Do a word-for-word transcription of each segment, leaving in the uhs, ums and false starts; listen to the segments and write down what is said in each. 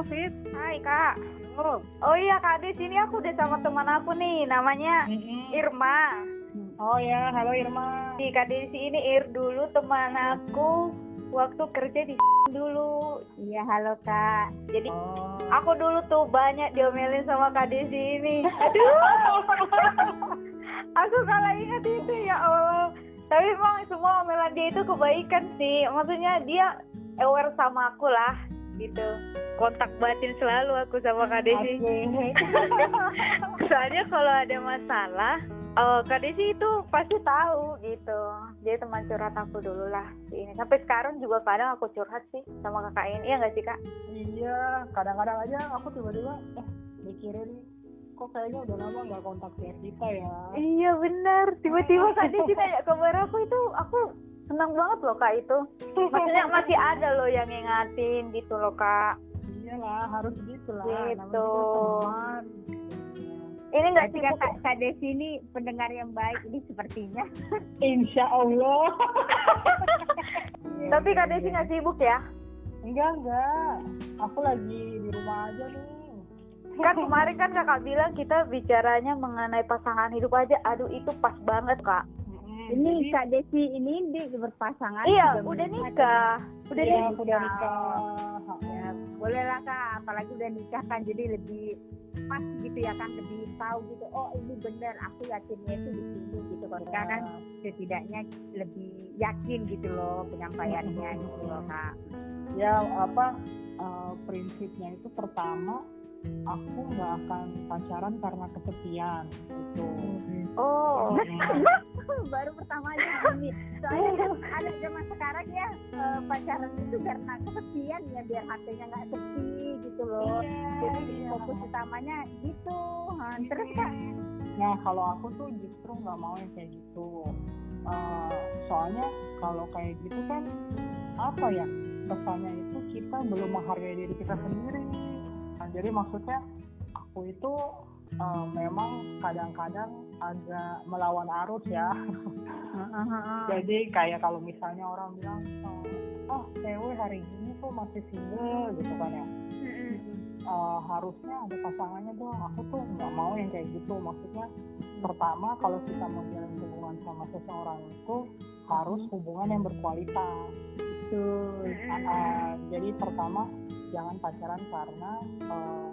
Halo Fit. Hai Kak. Halo. Oh iya Kak Desi, ini aku udah sama teman aku nih, namanya mm-hmm. Irma. Oh ya, halo Irma. Di Kak Desi ini Ir dulu teman aku waktu kerja di dulu. Iya halo Kak. Jadi oh. aku dulu tuh banyak diomelin sama Kak Desi ini. Aduh. Aku kalau ingat itu ya Allah. Tapi emang semua omelan dia itu kebaikan sih. Maksudnya dia aware sama aku lah gitu. Kontak batin selalu aku sama Kak Desi. Okay. Soalnya kalau ada masalah, oh, Kak Desi itu pasti tahu gitu. Dia teman curhat aku dulu lah. Ini sampai sekarang juga kadang aku curhat sih sama kakak ini, ya nggak sih Kak? Iya, kadang-kadang aja aku tiba-tiba eh mikirin kok kayaknya udah lama nggak kontak kita ya. Iya benar, tiba-tiba Kak Desi kayak kabar aku itu, aku senang banget loh Kak itu. Maksudnya masih ada loh yang ngingatin gitu loh Kak. Iyalah, harus gitu lah. Gitu. Ini nggak sih Kak, Kak Desi ini pendengar yang baik ini sepertinya. Insya Allah. Tapi Kak Desi nggak sibuk ya? Enggak enggak, aku lagi di rumah aja nih. Kan kemarin kan kakak bilang kita bicaranya mengenai pasangan hidup aja. Aduh itu pas banget Kak. Mm-hmm. Ini Kak Desi ini dia berpasangan. Iya udah nikah. Udah nikah. Iya udah nikah. Ya, boleh lah Kak. Apalagi udah nikah kan jadi lebih pas gitu ya kan. Lebih tahu gitu. Oh ini benar. Aku yakinnya itu di sini gitu. Karena kan setidaknya lebih yakin gitu loh penyampaiannya mm-hmm. gitu loh Kak. Ya apa uh, prinsipnya itu pertama. Aku nggak akan pacaran karena kesepian gitu. Oh, baru pertamanya ini. Soalnya ada zaman sekarang ya pacaran itu karena kesepian ya biar hatinya nggak sepi gitu loh. Yeah, jadi yeah. fokus utamanya gitu. Nah, yeah. Terus Kak? Nah kalau aku tuh justru nggak mau yang kayak gitu. Uh, soalnya kalau kayak gitu kan apa ya? Kesannya itu kita belum menghargai diri kita sendiri. Jadi maksudnya aku itu uh, memang kadang-kadang agak melawan arus ya. Jadi kayak kalau misalnya orang bilang, oh cewek hari ini tuh masih single gitu kan ya. Uh, harusnya ada pasangannya dong. Aku tuh nggak mau yang kayak gitu. Maksudnya pertama kalau kita mau jalin hubungan sama seseorang itu harus hubungan yang berkualitas. Betul. Uh, jadi pertama. Jangan pacaran karena uh,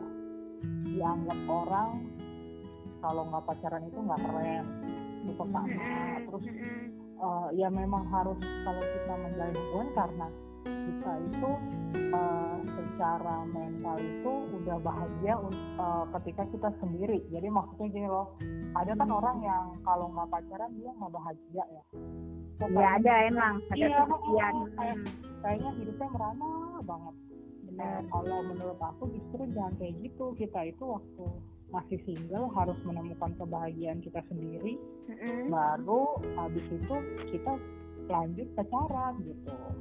dianggap orang kalau nggak pacaran itu nggak keren itu pertama. Terus uh, ya memang harus kalau kita menjalin hubungan karena kita itu uh, secara mental itu udah bahagia uh, ketika kita sendiri. Jadi maksudnya gini loh, ada kan orang yang kalau nggak pacaran dia nggak bahagia ya. Iya ada emang. Iya kayaknya hidupnya merana banget. Nah, kalau menurut aku justru jangan kayak gitu. Kita itu waktu masih single harus menemukan kebahagiaan kita sendiri. Mm-hmm. Baru habis itu kita lanjut pacaran gitu. Oh.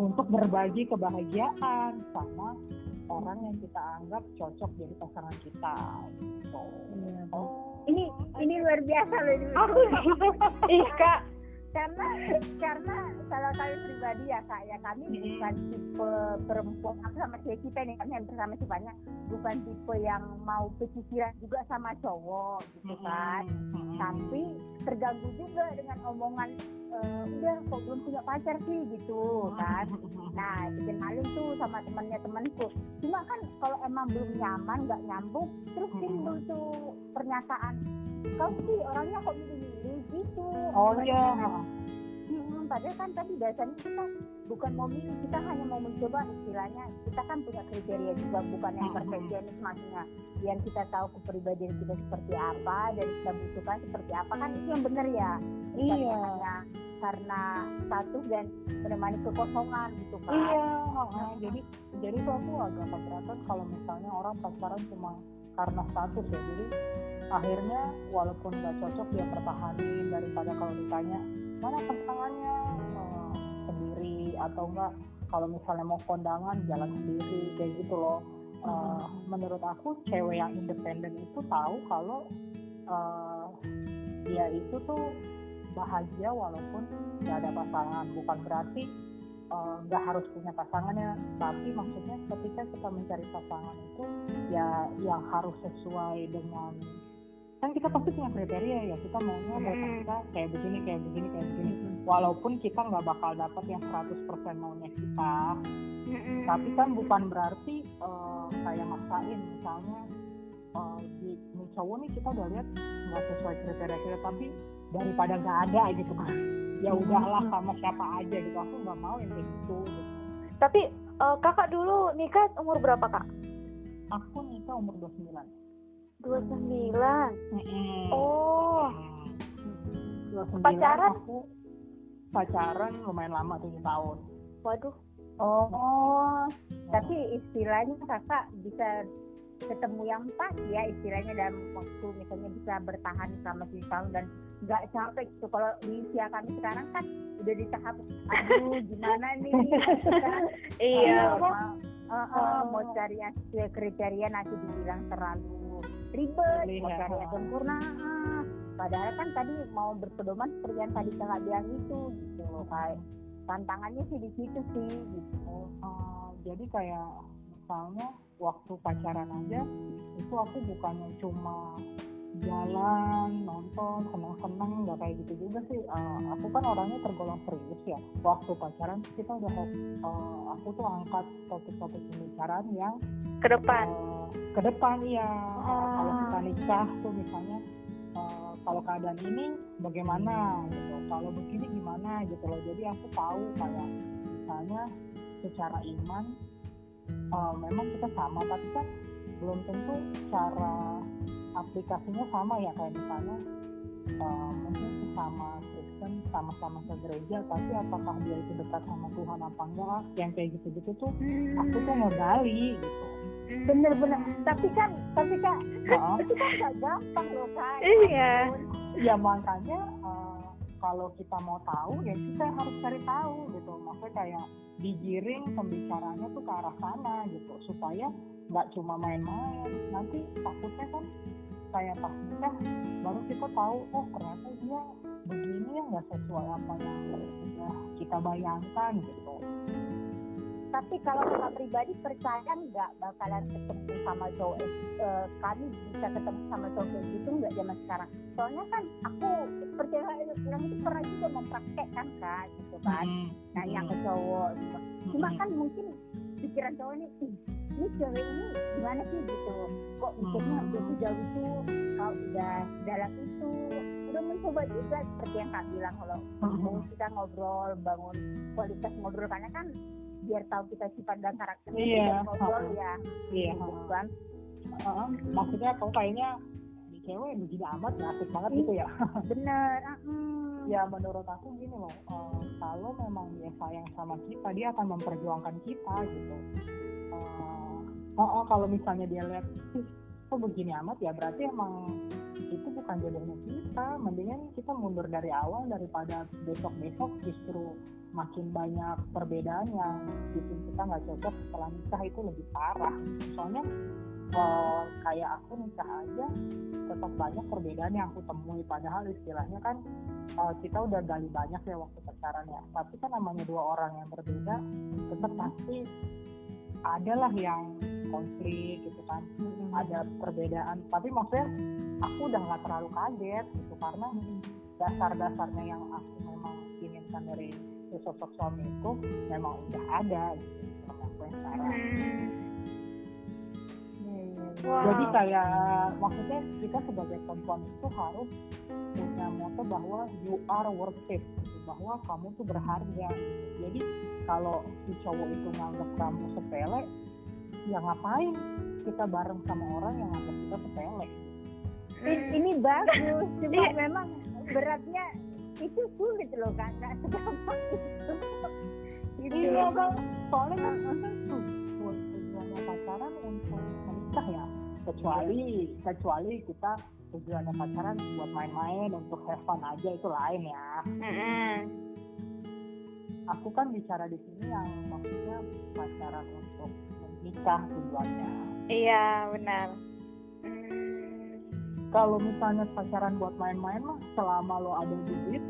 Untuk berbagi kebahagiaan sama orang yang kita anggap cocok jadi pasangan kita. Gitu. Mm. Oh. Ini ini luar biasa loh ini. Aku ih Kak. karena karena salah kami pribadi ya Kak ya kami mm-hmm. bukan tipe perempuan aku sama si kita nih kami hampir sama si banyak bukan tipe yang mau pikiran juga sama cowok gitu kan mm-hmm. tapi terganggu juga dengan omongan e, udah kok belum punya pacar sih gitu kan nah bikin malu tuh sama temannya temanku cuma kan kalau emang belum nyaman nggak nyambung terus timbul mm-hmm. tuh pernyataan kau sih orangnya kok milih-milih gitu. Oh iya. Hmm, padahal kan tadi dasarnya kita bukan mau milih, kita hanya mau mencoba istilahnya. Kita kan punya kriteria juga, bukan yang perfeksionis maksudnya. Yang kita tahu kepribadian kita seperti apa dan kita butuhkan seperti apa kan itu yang benar ya. Iya. Karena, karena satu dan menemani kekosongan gitu kan. Iya. Nah, jadi jadi tuh aku agak keberatan kalau misalnya orang pacaran cuma karena status ya jadi akhirnya walaupun nggak cocok dia pertahanin daripada kalau ditanya mana pasangannya eh, sendiri atau enggak kalau misalnya mau kondangan jalan sendiri kayak gitu loh eh, mm-hmm. menurut aku cewek yang independen itu tahu kalau eh, dia itu tuh bahagia walaupun nggak ada pasangan bukan berarti nggak uh, harus punya pasangannya, tapi maksudnya ketika kita mencari pasangan itu ya yang harus sesuai dengan, kan kita pasti punya kriteria ya, kita maunya buat kita kayak begini, kayak begini, kayak begini, walaupun kita nggak bakal dapat yang seratus persen maunya kita, tapi kan bukan berarti uh, kayak maksain misalnya uh, di cowok nih kita udah lihat nggak sesuai kriteria kita, tapi daripada nggak ada gitu kan, ya udahlah sama siapa aja gitu, aku nggak mau yang kayak gitu, gitu. Tapi uh, kakak dulu nikah umur berapa kak? Aku nikah umur dua puluh sembilan. Mm-hmm. Oh. dua puluh sembilan. Pacaran? Aku pacaran lumayan lama, tujuh tahun. Waduh. Oh. Oh. Tapi istilahnya kakak bisa ketemu yang pas ya, istilahnya dalam waktu misalnya bisa bertahan selama tujuh tahun dan nggak capek gitu. Kalau di usia kami sekarang kan udah di tahap aduh gimana nih. Iya. Uh, uh, mau cari yang sesuai kriteria nanti dibilang terlalu ribet, Lihat. mau cari yang sempurna. Padahal kan tadi mau berpedoman seperti yang tadi kakak bilang itu, gitu. Kayak tantangannya sih di situ sih, gitu. Uh, jadi kayak misalnya waktu pacaran aja, itu aku bukannya cuma jalan, nonton, senang-senang, nggak kayak gitu juga sih. Uh, aku kan orangnya tergolong serius ya. Waktu pacaran kita udah, uh, aku tuh angkat topik-topik pembicaraan yang ke depan. Uh, ke depan ya. Ah. Kalau kita nikah tuh misalnya, uh, kalau keadaan ini bagaimana gitu, kalau begini gimana gitu loh. Jadi aku tahu kayak misalnya secara iman, uh, memang kita sama, tapi kan belum tentu cara aplikasinya sama ya, kayak misalnya uh, mungkin sesama Kristen, sama-sama ke gereja, tapi apakah dia itu dekat sama Tuhan apa enggak, yang kayak gitu-gitu tuh aku tuh ngegali gitu. Bener-bener, tapi kan tapi kan nah. Itu kan gak gampang loh kak. Iya. Ya makanya uh, kalau kita mau tahu ya kita harus cari tahu gitu, maksudnya kayak digiring pembicaranya tuh ke arah sana gitu, supaya nggak cuma main-main. Nanti takutnya kan kayak pas nikah baru kita tahu, oh ternyata dia begini ya, nggak sesuai apa yang sudah kita bayangkan gitu. Tapi kalau kakak pribadi percaya nggak bakalan ketemu sama cowok, eh, kami bisa ketemu sama cowok itu nggak zaman sekarang? Soalnya kan aku percaya orang itu pernah juga mempraktekkan kan gitu kan, nanya ke cowok gitu. Cuma kan mungkin pikiran cowok ini, ini cewek ini gimana sih gitu, kok mikirnya aku tuh jauh itu, kau udah dalam itu, udah mencoba juga seperti yang kak bilang kalau uh-huh. kita ngobrol, bangun kualitas ngobrol, karena kan biar tahu kita sifat dan karakternya, yeah. kita ngobrol uh-huh. ya, yeah. bukan? Uh-huh. Maksudnya kau kayaknya di cewek begini amat, asik banget hmm. gitu ya? Bener. Uh-huh. Ya menurut aku gini loh, uh, kalau memang dia sayang sama kita, dia akan memperjuangkan kita gitu. Uh, oh, oh kalau misalnya dia lihat kok begini amat ya berarti emang itu bukan jodohnya kita, mendingan kita mundur dari awal daripada besok-besok justru makin banyak perbedaan yang bikin kita nggak cocok setelah nikah, itu lebih parah. Soalnya uh, kayak aku nikah aja tetap banyak perbedaan yang aku temui, padahal istilahnya kan uh, kita udah gali banyak ya waktu pacaran ya, tapi kan namanya dua orang yang berbeda tetap pasti adalah yang konflik gitu kan, hmm. ada perbedaan, tapi maksudnya aku udah nggak terlalu kaget gitu, karena dasar-dasarnya yang aku memang inginkan dari sosok suami itu memang udah ada gitu, aku yang sekarang. Wow. Jadi kayak maksudnya kita sebagai perempuan itu harus punya moto bahwa you are worth it, bahwa kamu tuh berharga. Jadi kalau si cowok itu nganggap kamu sepele, ya ngapain kita bareng sama orang yang nganggap kita sepele? Hmm. Ini bagus, cuma memang beratnya itu sulit loh kan, nggak segampang itu. Iya bang, soalnya kan itu tujuannya pacaran untuk menikah ya, kecuali kecuali kita tujuannya pacaran buat main-main untuk have fun aja, itu lain ya. Mm-hmm. Aku kan bicara di sini yang maksudnya pacaran untuk menikah tujuannya. Iya benar. Kalau misalnya pacaran buat main-main mah, selama lo ada duit,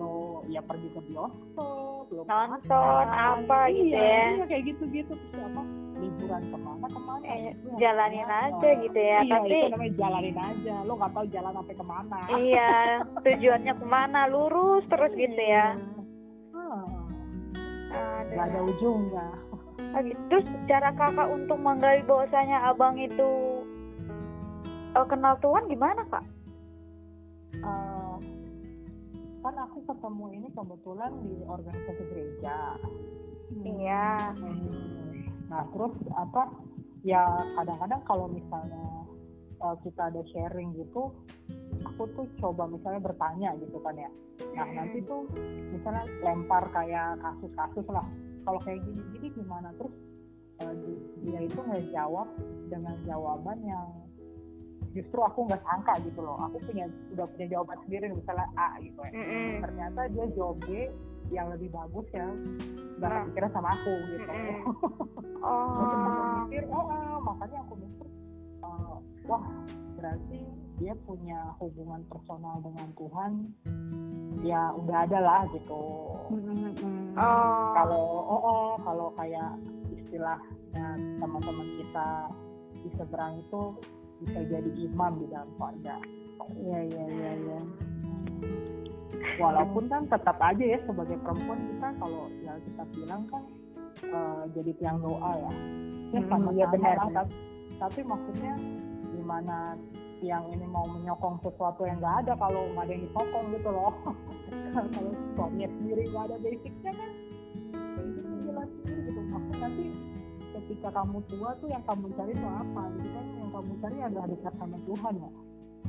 lo dia pergi ke bioskop, belum nonton apa iya, gitu ya. Iya, kayak gitu-gitu terus apa liburan kemana-kemana. Eh, jalanin aja nonton. Gitu ya. Iya, tapi itu namanya jalanin aja. Lo nggak tahu jalan sampai kemana. Iya, tujuannya kemana, lurus terus gitu ya. Nggak hmm. ada ujungnya. Terus cara kakak untuk menggali bahwasanya abang itu uh, kenal Tuhan gimana kak? Uh, kan aku ketemu ini kebetulan di organisasi gereja. Iya. Hmm. Nah terus apa? Ya kadang-kadang kalau misalnya uh, kita ada sharing gitu, aku tuh coba misalnya bertanya gitu kan ya. Nah nanti tuh misalnya lempar kayak kasus-kasus lah. Kalau kayak gini-gini gimana, terus uh, dia itu ngejawab dengan jawaban yang justru aku nggak sangka gitu loh. Aku punya udah punya jawaban sendiri misalnya A gitu ya. Mm-hmm. Ternyata dia jawab B yang lebih bagus ya. Nggak mm. kepikiran sama aku gitu. Mm-hmm. Oh. Aku mikir, oh, oh makanya aku mikir, uh, wah berarti dia punya hubungan personal dengan Tuhan. Ya udah ada lah gitu. Mm-hmm. Oh. Kalau oh oh kalau kayak istilahnya teman-teman kita di seberang itu bisa jadi imam di dalam keluarga. Iya iya iya. Ya. Walaupun kan tetap aja ya sebagai perempuan kita kalau yang kita bilang kan uh, jadi tiang doa ya. Ya sama-sama ya, benar. Lah, tapi, tapi maksudnya gimana yang ini mau menyokong sesuatu yang nggak ada kalau nggak ada yang disokong gitu loh. Kalau suaminya sendiri nggak ada basicnya kan basicnya jelas sendiri gitu. Maksudnya nanti ketika kamu tua tuh yang kamu cari tuh apa gitu kan, yang kamu cari adalah dekat sama Tuhan ya.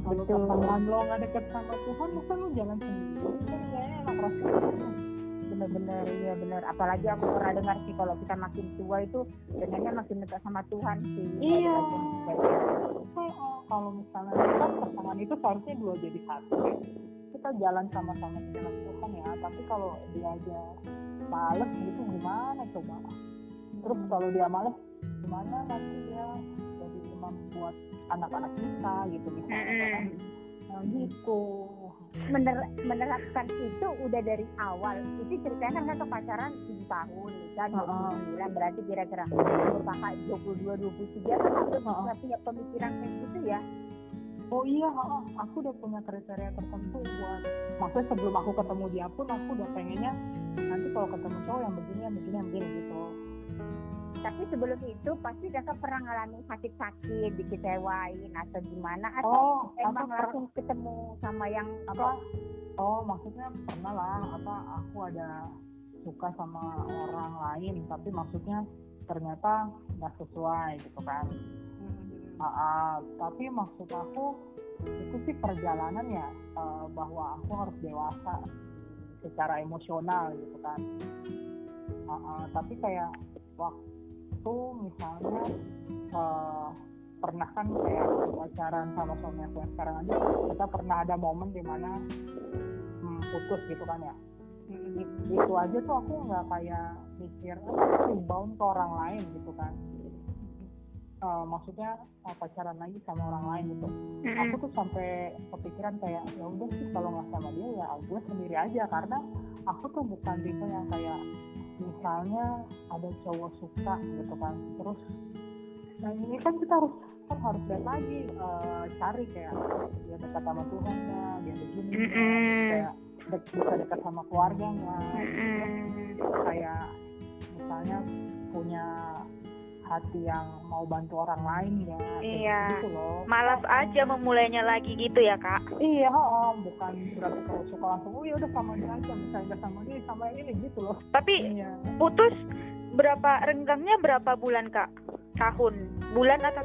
Kalau pasangan lo nggak dekat sama Tuhan maka lo jalan sendiri kan kayaknya enak rasanya. Bener-bener ya bener, apalagi aku pernah dengar sih kalau kita makin tua itu sebenarnya makin dekat sama Tuhan sih. Iya. Kalau misalnya kita pertemuan itu seharusnya dua jadi satu, kita jalan sama-sama di dalam Tuhan ya. Tapi kalau dia aja males gitu gimana coba? Terus kalau dia males gimana nanti dia jadi imam buat anak-anak kita gitu misalnya. Nah, gitu. Mener- menerapkan itu udah dari awal. Itu ceritanya kan kakak pacaran tujuh tahun kan, dua puluh sembilan berarti kira-kira kakak dua puluh dua dua puluh tiga kan aku udah punya pemikiran kayak gitu ya. Oh iya, oh, aku udah punya kriteria tertentu buat, maksudnya sebelum aku ketemu dia pun aku udah pengennya nanti kalau ketemu cowok yang begini yang begini yang begini gitu. Tapi sebelum itu pasti kakak pernah ngalami sakit-sakit, dikecewain atau gimana atau oh, emang per- langsung ketemu sama yang apa? Oh maksudnya pernah lah apa aku ada suka sama orang lain tapi maksudnya ternyata nggak sesuai gitu kan. Hmm. Uh, uh, tapi maksud aku itu sih perjalanan ya uh, bahwa aku harus dewasa secara emosional gitu kan. Uh, uh, tapi kayak waktu tuh misalnya uh, pernah kan kayak pacaran sama suami aku yang sekarang aja kita pernah ada momen dimana hmm, putus gitu kan ya. Mm-hmm. Itu aja tuh aku nggak kayak mikir rebound ke orang lain gitu kan. Uh, maksudnya uh, pacaran lagi sama orang lain gitu. Mm-hmm. Aku tuh sampai kepikiran kayak ya udah sih kalau nggak sama dia ya gue sendiri aja karena aku tuh bukan tipe yang kayak misalnya ada cowok suka gitu kan terus nah ini kan kita harus kan harus lihat lagi uh, cari kayak dia dekat sama Tuhan ya dia begini kayak de- bisa dekat sama keluarga nggak kayak misalnya punya hati yang mau bantu orang lain ya iya. Gitu loh malas aja memulainya lagi gitu ya kak iya oh, bukan berarti kalau suka langsung oh ya udah sama dia aja misalnya sama dia sama ini gitu loh tapi iya. Putus berapa renggangnya berapa bulan kak tahun bulan atau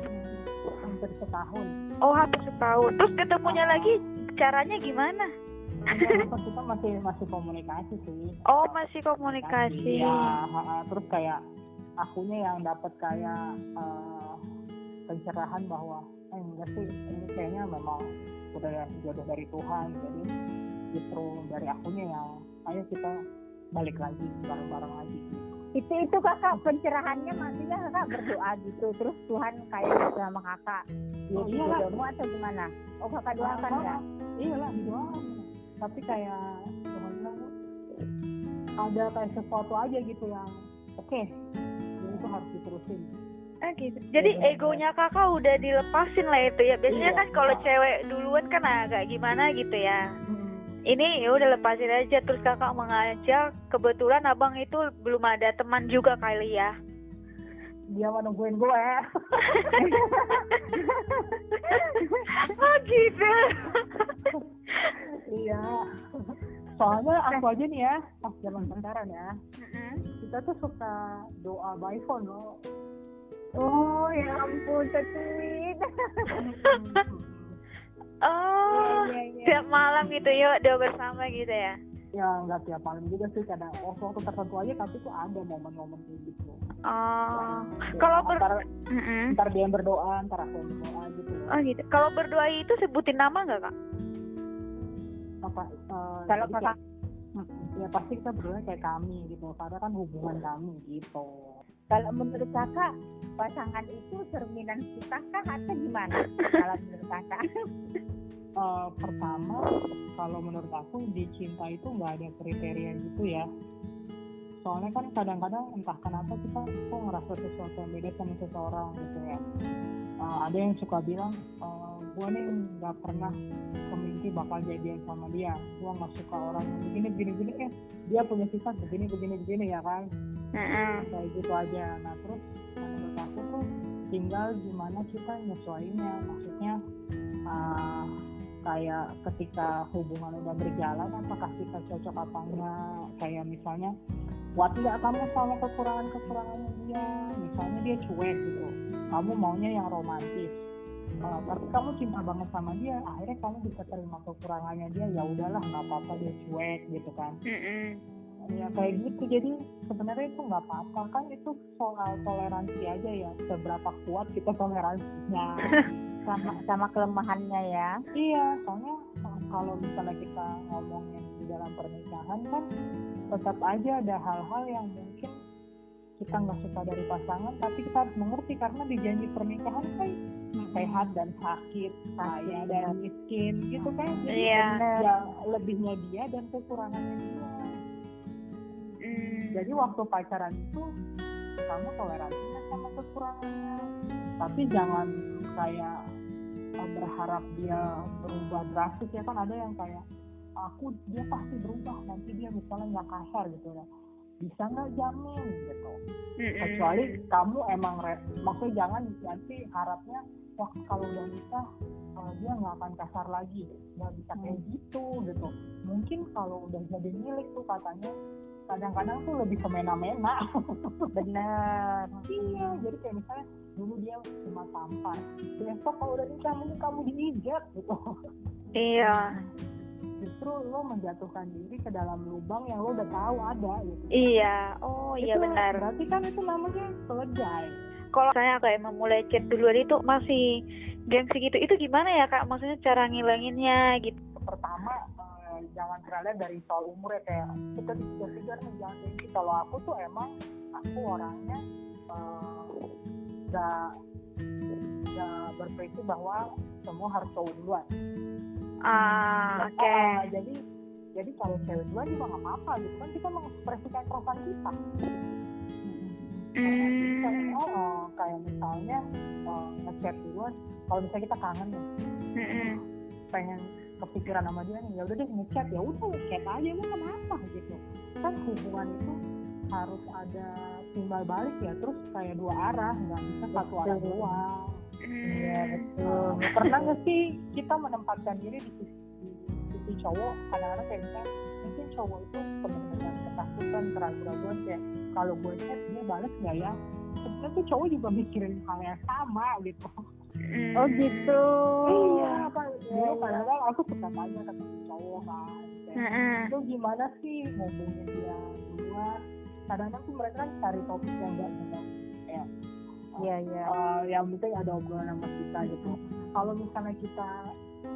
hampir setahun oh hampir setahun terus ketemunya oh. Lagi caranya gimana nah, kita masih masih komunikasi sih oh masih komunikasi ya terus kayak akunya yang dapat kayak uh, pencerahan bahwa eh enggak sih ini kayaknya memang udah jodoh dari Tuhan jadi justru dari akunya yang ayo kita balik lagi bareng-bareng lagi itu itu kakak pencerahannya maksudnya kakak berdoa gitu terus Tuhan kayak sama kakak oh, iya jodohmu atau gimana oh kakak doakan ah, kan iya lah doa tapi kayak Tuhan bilang ada kayak sesuatu aja gitu yang oke, okay, itu harus diterusin. Ah gitu. Jadi ya, egonya kakak udah dilepasin lah itu ya. Biasanya iya, kan kalau iya. cewek duluan kan agak gimana gitu ya. Hmm. Ini ya udah lepasin aja. Terus kakak mengajak. Kebetulan abang itu belum ada teman juga kali ya. Dia mau nungguin gue. Oh gitu. Iya. Soalnya aku aja nih ya, pas zaman pacaran ya, mm-hmm. kita tuh suka doa by phone loh. Oh ya ampun, tetuin. Oh, ya, ya, ya. Tiap malam gitu ya, doa bersama gitu ya? Ya nggak tiap malam juga sih, kadang waktu tertentu aja, tapi tuh ada momen-momen kayak gitu. Oh, ya, kalau ber... ntar, mm-hmm. ntar dia berdoa, ntar aku berdoa gitu. Oh gitu. Kalau berdoa itu sebutin nama nggak kak? Apa, uh, kalau kakak ya pasti kita berdua kayak kami gitu, karena kan hubungan kami gitu. Kalau menurut kakak pasangan itu cerminan kita kah atau gimana? Kalau menurut kakak uh, pertama kalau menurut aku di cinta itu nggak ada kriteria gitu ya. Soalnya kan kadang-kadang entah kenapa kita kok ngerasa sesuatu yang beda sama seseorang gitu ya. Uh, ada yang suka bilang uh, gue nih nggak pernah kemimpi bakal jadian sama dia, gue nggak suka orang begini begini begini eh dia punya sifat begini begini begini ya kan, kayak nah, gitu aja. Nah terus menurut aku tuh tinggal gimana kita nyesuainya, maksudnya uh, kayak ketika hubungan udah berjalan apakah kita cocok apa enggak, kayak misalnya buat nggak kamu sama kekurangan kekurangannya dia, misalnya dia cuek gitu, kamu maunya yang romantis. Uh, tapi kamu cinta banget sama dia, akhirnya kamu bisa terima kekurangannya dia, ya udahlah nggak apa-apa dia cuek gitu kan. Mm-hmm. Ya kayak gitu, jadi sebenarnya itu nggak apa-apa kan, itu soal toleransi aja ya, seberapa kuat kita toleransinya sama sama kelemahannya ya. Iya, soalnya kalau misalnya kita ngomongin di dalam pernikahan kan tetap aja ada hal-hal yang mungkin kita nggak suka dari pasangan, tapi kita harus mengerti karena di janji pernikahan kan sehat dan sakit, kaya dan miskin gitu kan. Iya. Ya, lebihnya dia dan kekurangannya dia. Mm. Jadi waktu pacaran itu kamu toleransinya sama kekurangannya, tapi jangan kayak berharap dia berubah drastis ya kan, ada yang kayak aku dia pasti berubah nanti dia misalnya nggak kasar gitu ya. Bisa nggak jamin gitu. Mm-mm. Kecuali kamu emang re- maksudnya jangan nanti harapnya wah kalau udah nikah uh, dia nggak akan kasar lagi, nggak bisa kayak mm. gitu gitu. Mungkin kalau udah jadi milik tuh katanya kadang-kadang tuh lebih semena-mena. Bener. Iya, jadi kayak misalnya dulu dia cuma tampan, besok kalau udah nikah mungkin kamu diinjak gitu. Iya. Justru lo menjatuhkan diri ke dalam lubang yang lo udah tahu ada gitu. Iya, oh itu, iya benar. Berarti kan itu namanya selesai. Kalau misalnya kayak memulai chat duluan itu masih gengsi gitu, itu gimana ya kak? Maksudnya cara ngilanginnya gitu? Pertama eh, jangan terlalu dari soal umur ya, kayak kita tiga-tiga nih jangan gengsi. Kalau aku tuh emang aku orangnya eh, udah udah berprinsip bahwa semua harus tahu duluan. Ah, oke. Okay. Ah, jadi, jadi kalau cewek dua juga nggak apa-apa, gitu kan kita mengekspresikan perasaan kita. Mm. Misalnya, oh, kayak misalnya oh, ngechat duluan, kalau misalnya kita kangen nih, mm-hmm. pengen kepikiran sama dia nih, ya udah deh ngechat, ya udah ngechat aja, emang kenapa gitu? Kan hubungan itu harus ada timbal balik ya, terus kayak dua arah, nggak bisa satu arah doang. Iya betul. Pernah nggak sih kita menempatkan diri di sisi, di sisi cowok? Kadang-kadang kayak misalnya mungkin cowok itu kemudian ketakutan, keraguan-keraguan kayak kalau gue chat dia balas nggak ya? Sebenarnya tuh cowok juga mikirin hal yang sama gitu. Oh gitu. Iya. Iya. Kadang-kadang aku suka tanya ke cowok kan, itu gimana sih ngomongin dia duluan? Kadang-kadang tuh mereka kan cari topik yang nggak benar. Ya. Iya, iya. Uh, yang penting ada obrolan sama kita gitu. Kalau misalnya kita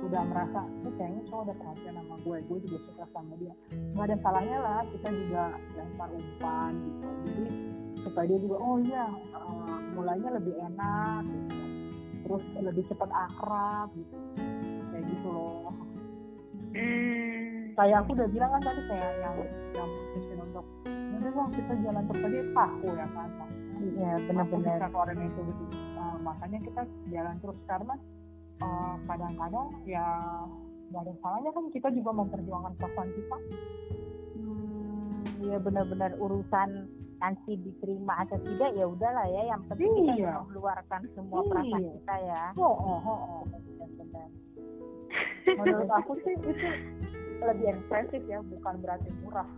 udah merasa, tuh kayaknya cowok ada perhatian sama gue, gue juga suka sama dia, nggak ada salahnya lah kita juga lempar umpan gitu. Jadi supaya dia juga, oh iya, uh, mulainya lebih enak, gitu. Terus lebih cepat akrab gitu, kayak gitu loh. Kayak aku udah bilang kan tadi kayak yang yang khusus untuk uang kita jalan terus tadi paku ya kan, iya benar-benar keluarin itu gitu. Nah, makanya kita jalan terus karena uh, kadang-kadang ya nggak ada salahnya kan kita juga memperjuangkan perasaan kita. Iya hmm, benar-benar urusan nanti diterima atau tidak ya udahlah ya, yang penting iya. kita mengeluarkan semua iya. perasaan kita ya. Oh oh oh benar-benar. Menurut aku sih itu lebih ekspresif ya, bukan berarti murah.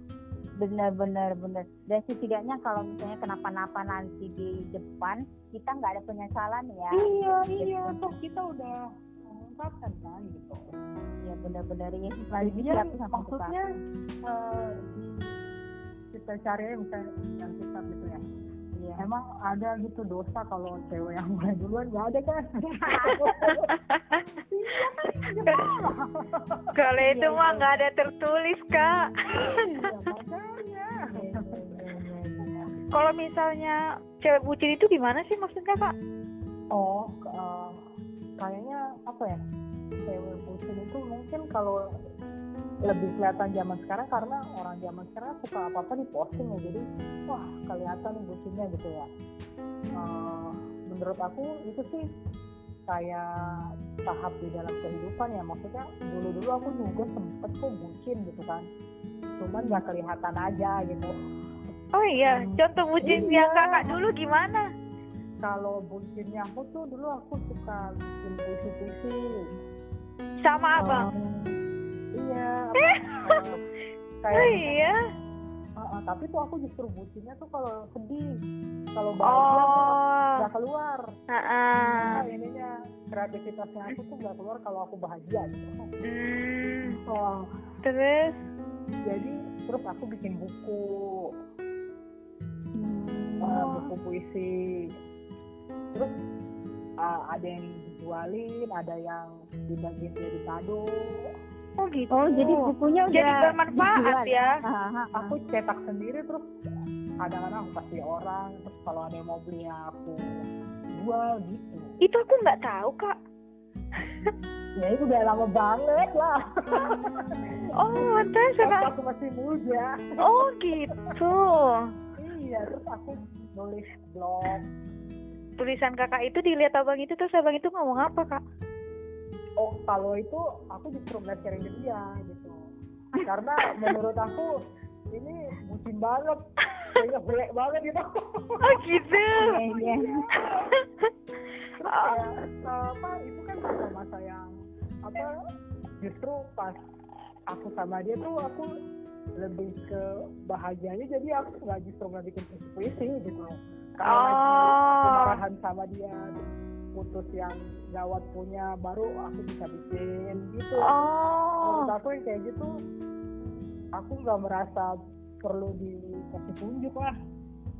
Benar-benar benar. Dan setidaknya kalau misalnya kenapa-napa nanti di depan kita nggak ada penyesalan ya. Iya iya. Toh kita udah mengungkapkan kan gitu. Ya benar-benar ini. Lainnya maksudnya uh, kita cari misalnya yang kita gitu ya. Iya. Emang ada gitu dosa kalau cewek yang mulai duluan, nggak ada kan? Kalau itu mah nggak ada tertulis kak. Kalau misalnya cewek bucin itu gimana sih maksudnya kak? Oh, uh, kayaknya apa ya? Cewek bucin itu mungkin kalau lebih kelihatan zaman sekarang karena orang zaman sekarang suka apa-apa diposting ya, jadi wah kelihatan bucinnya gitu ya. Uh, menurut aku itu sih kayak tahap di dalam kehidupan ya, maksudnya dulu-dulu aku juga sempet kok bucin gitu kan, cuman gak kelihatan aja gitu. Oh iya, hmm. contoh bucinnya iya. kakak dulu gimana? Kalau bucinnya aku tuh dulu aku suka bikin puisi-puisi sama um, abang? Iya abang, uh, kayak oh iya? Uh, uh, tapi tuh aku justru bucinnya tuh kalau sedih, kalau bahagia oh. gak keluar. Uh-uh. Nah ininya kreativitasnya aku tuh gak keluar kalau aku bahagia gitu. Hmm. Oh. Terus? Jadi terus aku bikin buku, hmm. uh, buku puisi, terus uh, ada yang dijualin, ada yang dibagiin jadi kado. Oh gitu. Oh jadi bukunya udah jadi bermanfaat ya. Aha, aku cetak sendiri terus kadang-kadang aku kasih orang, terus kalau ada yang mau beli aku jual gitu. Itu aku nggak tahu kak. Ya itu udah lama banget lah. Oh terus apa? Aku masih muda. Oh gitu. Iya terus aku nulis blog. Tulisan kakak itu dilihat abang itu, terus abang itu ngomong apa kak? Oh kalau itu aku justru belajarin dia gitu, karena menurut aku ini bucin banget, kayaknya belek banget gitu. Oh gitu. Iya. Apa itu kan masa-masa yang apa justru pas aku sama dia tuh aku lebih ke bahagianya, jadi aku nggak justru nggak bikin puisi gitu. Kalau oh. lagi kemarahan sama dia. Gitu. Putus yang gawat punya baru aku bisa bikin gitu. Oh. Menurut aku kayak gitu, aku nggak merasa perlu dikasih tunjuk lah.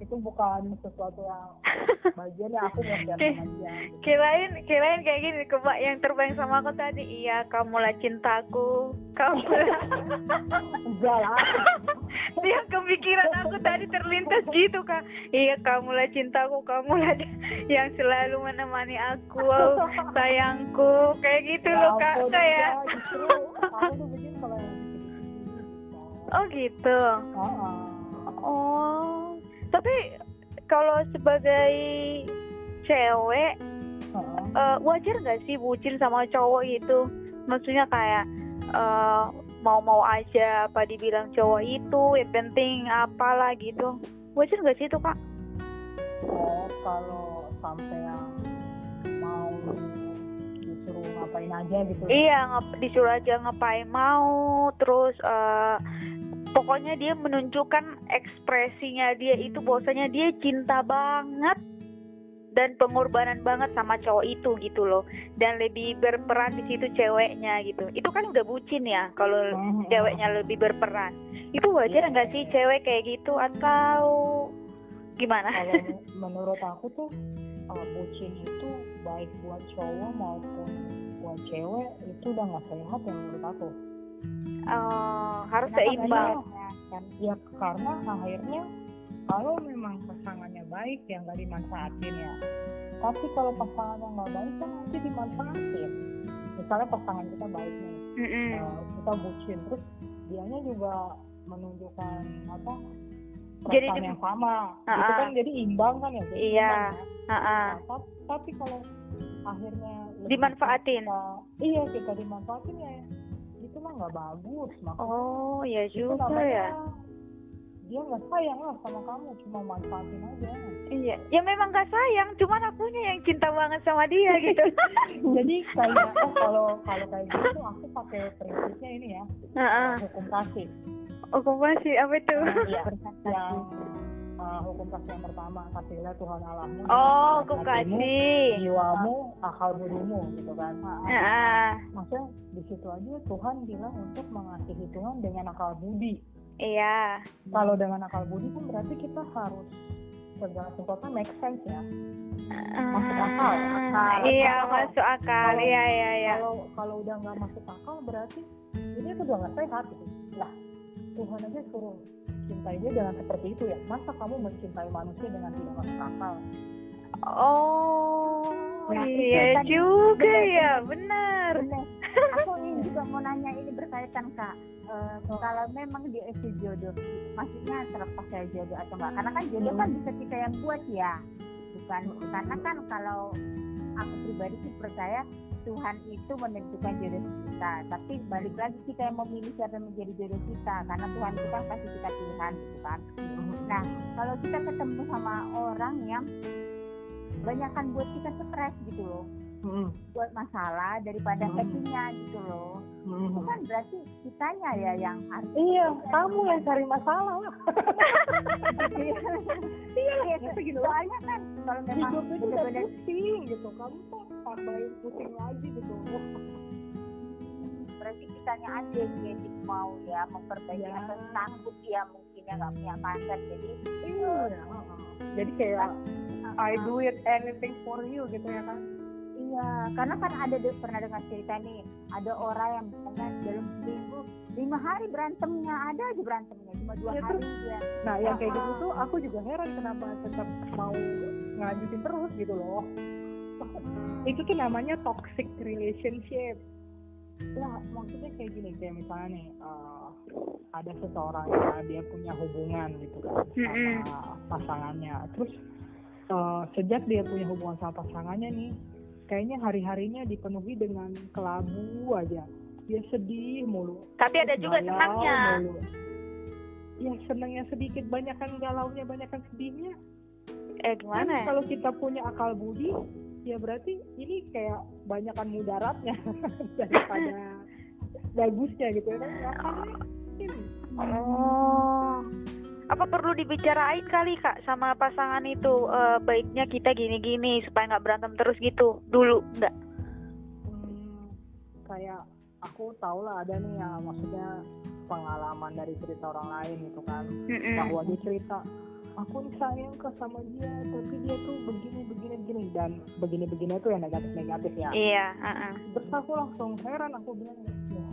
Itu bukan sesuatu yang bagian yang aku mau share sama dia. Gitu. Kirain, kirain kayak gini kebak yang terbayang sama aku tadi. Iya, kamulah cintaku, kamu. Enggak lah. Dia kepikiran aku tadi terlintas gitu kak. Iya, kamulah cintaku, kamulah yang selalu menemani aku, sayangku, kayak gitu ya, loh kak kayak. Justru aku tuh begini kalau. Oh gitu. Oh. Oh. Tapi kalau sebagai cewek oh. uh, wajar nggak sih bucin sama cowok itu? Maksudnya kayak uh, mau-mau aja apa dibilang cowok itu, yang penting apalah gitu. Wajar nggak sih itu kak? Oh kalau sampai yang mau disuruh ngapain aja gitu? Iya ngap- disuruh aja ngapain mau, terus. Uh, Pokoknya dia menunjukkan ekspresinya dia itu bahwasanya dia cinta banget dan pengorbanan banget sama cowok itu gitu loh, dan lebih berperan di situ ceweknya gitu. Itu kan udah bucin ya kalau mm-hmm. ceweknya lebih berperan. Itu wajar nggak yeah. sih cewek kayak gitu atau gimana? Kalau menurut aku tuh uh, bucin itu baik buat cowok maupun buat cewek itu udah nggak sehat ya menurut aku. Uh, harus seimbang kan ya, karena akhirnya kalau memang pasangannya baik ya nggak dimanfaatin ya, tapi kalau pasangannya nggak baik kan nanti dimanfaatin. Misalnya pasangan kita baik nih, uh, kita bucin terus dianya juga menunjukkan apa jadi yang sama uh-uh. itu kan jadi imbang kan ya, jadi iya imbang, ya? uh-uh. Nah, tapi kalau akhirnya dimanfaatin kita, iya kita dimanfaatin ya itu mah nggak bagus maksudnya. Oh ya juga namanya, ya dia nggak sayang lah sama kamu, cuma manfaatin aja. Iya ya memang nggak sayang, cuman akunya yang cinta banget sama dia gitu. Jadi kayak oh, kalau kalau kayak gitu aku pakai prinsipnya ini ya uh-uh. hukum kasih. Hukum kasih apa itu? Iya, yang uh, hukum kasih yang pertama, kasihlah Tuhan Allahmu. Oh, hukum kasih. Jiwamu, akal budimu, gitu kan? Heeh. Maksudnya di situ aja Tuhan bilang untuk mengasihi Tuhan dengan akal budi. Iya. Kalau dengan akal budi kan berarti kita harus segala sesuatu make sense ya. Masuk akal. akal iya, akal. masuk akal. Iya, iya, iya. Kalau kalau udah nggak masuk akal berarti ini tuh udah nggak sehat gitu. Lah. Tuhan aja suruh cintai dia dengan seperti itu ya, masa kamu mencintai manusia dengan tidak masuk akal? Oh nah, iya kan juga benar, ya benar. benar. Aku ini juga mau nanya ini berkaitan kak e, kalau memang dia itu jodoh, maksudnya terlepas dari jodoh atau enggak, karena kan jodoh kan bisa kita yang buat ya, bukan karena kan kalau aku pribadi sih percaya Tuhan itu menentukan jodoh kita, tapi balik lagi kita yang memilih siapa yang menjadi jodoh kita, karena Tuhan itu kan pasti kita pilihan, gitu kan. Nah, kalau kita ketemu sama orang yang banyakkan buat kita stres gitu loh, mm. buat masalah daripada happy-nya mm. gitu loh, mm. itu kan berarti kitanya ya yang harus. Iya, kamu yang cari masalah. Iya, gitu. Soalnya kan kalau memang benar-benar pusing gitu, kamu tuh tambahin pusing lagi gitu. Berarti kitanya aja yang mau ya memperbaiki ya. Atau takut ya mungkinnya nggak punya pacar, jadi iya. Uh, jadi kayak uh, I do it anything for you gitu ya kan? Iya, karena kan ada pernah dengar cerita nih, ada orang yang misalnya dalam seminggu lima hari berantemnya, ada aja berantemnya cuma dua ya, hari dia. Nah yang kayak gitu tuh aku juga heran kenapa tetap mau ngajutin terus gitu loh. Itu tuh namanya toxic relationship. Nah maksudnya kayak gini, kayak misalnya nih uh, ada seseorang ya, dia punya hubungan gitu kan sama pasangannya, terus uh, sejak dia punya hubungan sama pasangannya nih kayaknya hari-harinya dipenuhi dengan kelabu aja. Dia sedih mulu. Tapi ada juga senangnya. Ya senangnya sedikit, banyak kan galaunya, banyak kan sedihnya. Eh gimana? Kan, kalau kita punya akal budi, ya berarti ini kayak banyakan mudaratnya daripada bagusnya gitu kan. Oh. Apa perlu dibicarain kali kak sama pasangan itu, e, baiknya kita gini-gini supaya nggak berantem terus gitu dulu nggak? Hmm, kayak aku tau lah ada nih ya, maksudnya pengalaman dari cerita orang lain gitu kan, mm-mm. bahwa dia cerita aku sayang kok sama dia tapi dia tuh begini-begini-begini dan begini-begini itu yang negatif-negatif ya. Iya. Uh-uh. Terus aku langsung heran, aku bilang ya,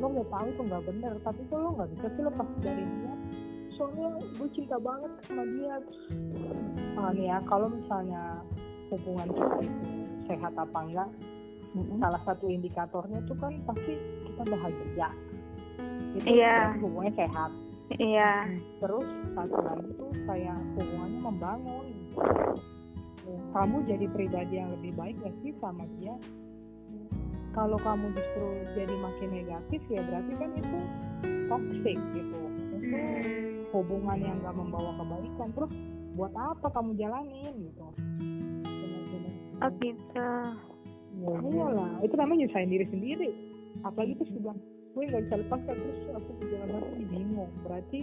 lo nggak tahu itu nggak bener, tapi tuh lo nggak bisa sih lepas dari dia. Soalnya gue cinta banget sama dia. Nah nih ya, kalau misalnya hubungan kita itu sehat apa enggak, mm-hmm. salah satu indikatornya tuh kan pasti kita bahagia itu yeah. berarti hubungannya sehat. Iya yeah. Terus satu lagi tuh kayak hubungannya membangun, kamu jadi pribadi yang lebih baik gak sih sama dia. Kalau kamu justru jadi makin negatif ya berarti kan itu toxic gitu, itu hubungan yang gak membawa kebaikan, terus buat apa kamu jalanin gitu. Oh gitu. Ya iyalah, itu namanya nyusahin diri sendiri. Apalagi terus bilang, gue gak bisa lepas kan, terus aku berjalan lagi bingung. Berarti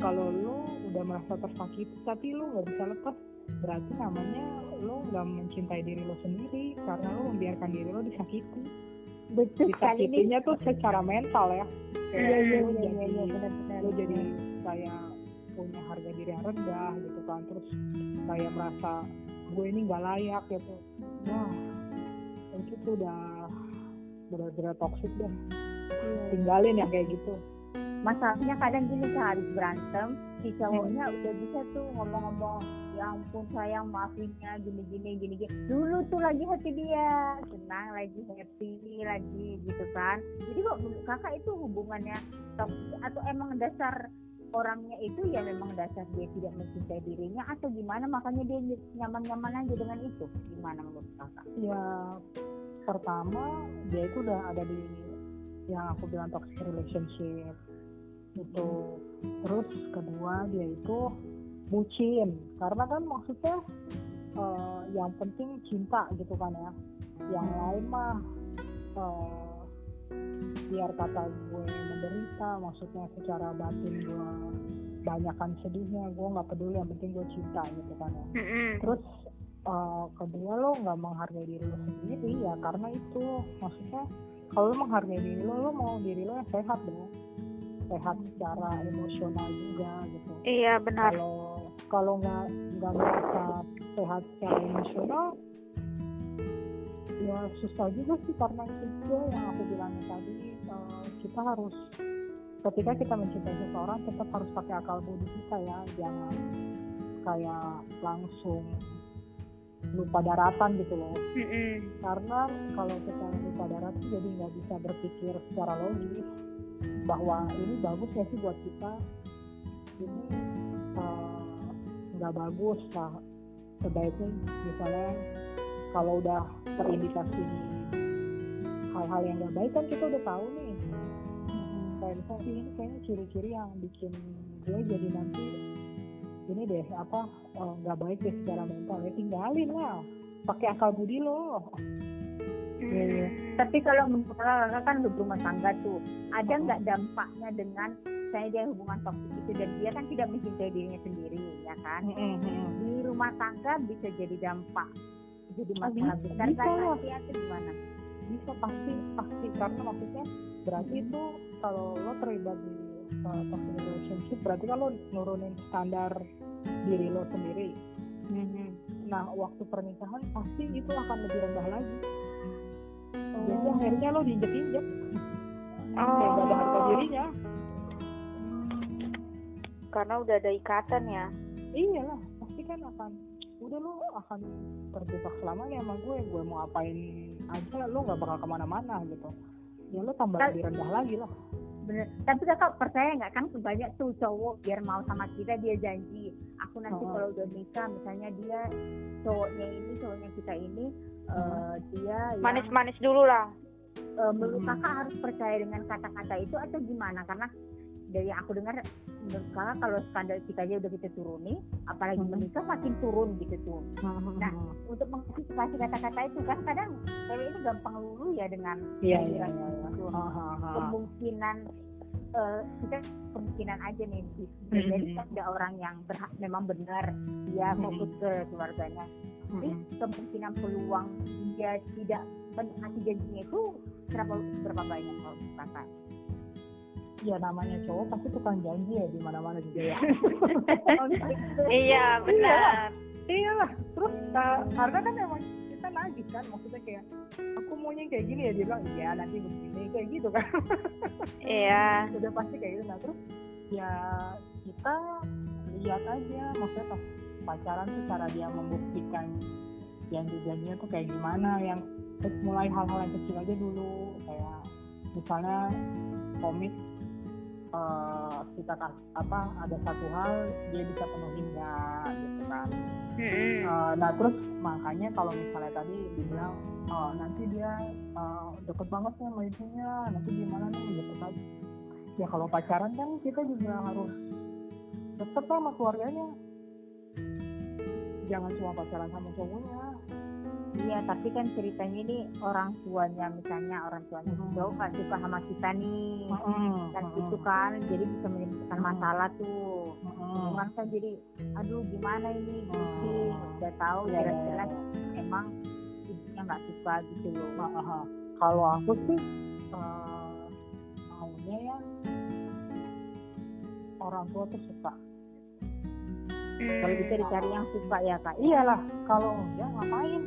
kalau lo udah merasa tersakiti tapi lo gak bisa lepas, berarti namanya lo gak mencintai diri lo sendiri, karena lo membiarkan diri lo disakiti. Betul, disakitinya tuh secara mental ya. Iya iya iya benar-benar. Lo jadi kayak punya harga diri yang rendah gitu kan, terus kayak merasa gue ini gak layak gitu. Wah itu tuh udah benar-benar toksik deh. Hmm. Tinggalin ya kayak gitu. Masalahnya kadang gini, habis berantem si cowoknya hmm. udah bisa tuh ngomong-ngomong ya ampun sayang maafinnya gini-gini gini-gini, dulu tuh lagi hati dia senang, lagi happy lagi gitu kan. Jadi kok kakak itu hubungannya atau emang dasar orangnya itu ya memang dasar dia tidak mencintai dirinya atau gimana, makanya dia nyaman-nyaman aja dengan itu. Gimana menurut kakak? Ya pertama dia itu udah ada di yang aku bilang toxic relationship itu. Terus kedua dia itu bucin, karena kan maksudnya uh, yang penting cinta gitu kan ya, yang lain mah uh, biar kata gue menderita, maksudnya secara batin gue banyakan sedihnya, gue nggak peduli, yang penting gue cinta gitu kan ya. Terus uh, kedua lo nggak menghargai diri lo sendiri ya, karena itu maksudnya kalau lo menghargai diri lo, lo mau diri lo yang sehat dong, sehat secara emosional juga gitu. Iya benar. Kalau kalau nggak nggak merasa sehat secara emosional ya susah juga sih, karena itu yang aku bilang tadi, kita harus ketika kita mencintai seseorang tetap harus pakai akal budi kita ya, jangan kayak langsung lupa daratan gitu loh. Mm-hmm. Karena kalau kita lupa daratan jadi nggak bisa berpikir secara logis bahwa ini bagus ya sih buat kita, ini nggak uh, bagus lah, sebaiknya misalnya kalau udah terindikasi hal-hal yang nggak baik kan kita udah tahu nih, kayak misalnya ini kayaknya ciri-ciri yang bikin dia jadi nanti ini deh apa nggak uh, baik deh secara mental, ya tinggalin lah, pakai akal budi lo. Hmm. Tapi kalau menurut kakak kan hubungan tangga tuh ada nggak oh. dampaknya dengan misalnya dia hubungan toksik itu dan dia kan tidak mencintai dirinya sendiri ya kan, mm-hmm. di rumah tangga bisa jadi dampak, jadi masalah oh, besar kan nanti gimana? Bisa pasti pasti karena maksudnya berarti itu mm-hmm. kalau lo terlibat di uh, toxic relationship berarti kan lo nurunin standar diri lo sendiri. Mm-hmm. Nah waktu pernikahan pasti itu akan lebih rendah lagi. Jadi akhirnya lo diinjek-injek oh. ya gak ada harga dirinya karena udah ada ikatan ya. Iya lah pasti kan akan udah lo akan terjebak selamanya sama gue, gue mau apain aja lo gak bakal kemana-mana gitu ya, lo tambah Kal- lebih rendah lagi lah. Bener. Tapi kakak percaya nggak kan banyak tuh cowok biar mau sama kita dia janji aku nanti oh. kalau udah nikah misalnya dia cowoknya ini cowoknya kita ini uh, dia manis-manis ya, dulu lah. Uh, menurut kakak hmm. harus percaya dengan kata-kata itu atau gimana? Karena dari yang aku dengar menurut kakak kalau standar kita aja udah kita turuni, apalagi hmm. menikah makin turun gitu tuh. Hmm. Nah untuk mengantisipasi kata-kata itu kan kadang cewek ini gampang lulu ya dengan yeah, iya, iya, iya. kemungkinan uh, kita kemungkinan aja nih jadi mm-hmm. ada orang yang berhak, memang benar dia fokus mm-hmm. ke keluarganya, tapi mm-hmm. kemungkinan peluang dia tidak menaati janjinya itu berapa berapa banyak kalau katakan? Ya namanya cowok pasti tukang janji ya di mana-mana juga ya. Iya benar. Iya terus karena kan memang kan lagi kan maksudnya kayak aku maunya kayak gini ya, dia bilang iya nanti begini kayak gitu kan. Iya udah pasti kayak gitu. Nah terus ya kita lihat aja maksudnya pas pacaran tuh cara dia membuktikan yang janjinya tuh kayak gimana, yang mulai hal-hal yang kecil aja dulu kayak misalnya komit uh, kita apa ada satu hal dia bisa penuhin nggak gitu kan. Mm-hmm. Uh, nah terus makanya kalau misalnya tadi dibilang oh, nanti dia uh, deket banget sama ibunya, nanti gimana nih deket lagi ya, kalau pacaran kan kita juga harus deket sama keluarganya, jangan cuma pacaran sama cowoknya. Iya tapi kan ceritanya ini orang tuanya misalnya orang tuanya mm-hmm. jauh gak suka sama kita nih mm-hmm. dan mm-hmm. itu kan jadi bisa menimbulkan mm-hmm. masalah tuh kan mm-hmm. jadi aduh gimana ini pusing mm-hmm. udah tahu yeah. jelas-jelas emang ibunya gak suka gitu loh. Mm-hmm. Kalau aku sih uh, maunya ya orang tua tuh suka. Mm-hmm. Kalau bisa dicari yang suka ya kak. Iyalah kalau enggak ngapain.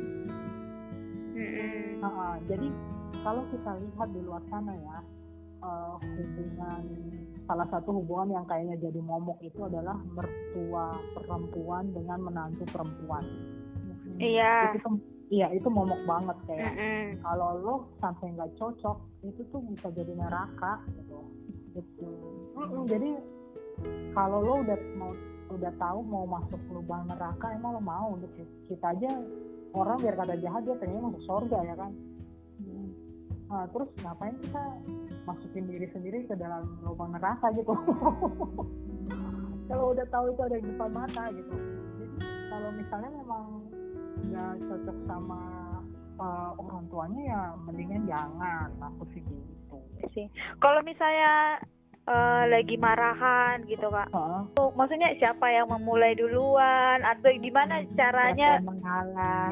Uh, jadi kalau kita lihat di luar sana ya uh, hubungan salah satu hubungan yang kayaknya jadi momok itu adalah mertua perempuan dengan menantu perempuan. Iya. Itu, iya itu momok banget kayak. Uh-uh. Kalau lo sampai nggak cocok itu tuh bisa jadi neraka gitu. Gitu. Uh-uh. Jadi kalau lo udah mau udah tahu mau masuk lubang neraka, emang lo mau gitu? Kita aja orang biar kata jahat dia pengen masuk surga, ya kan? Hmm. Nah, terus ngapain kita masukin diri sendiri ke dalam lubang neraka gitu? Kalau udah tahu itu ada di depan mata gitu. Jadi kalau misalnya memang nggak cocok sama uh, orang tuanya, ya mendingan jangan. Aku sih gitu sih. Kalau misalnya Uh, lagi marahan gitu kak, huh? Maksudnya siapa yang memulai duluan atau gimana caranya?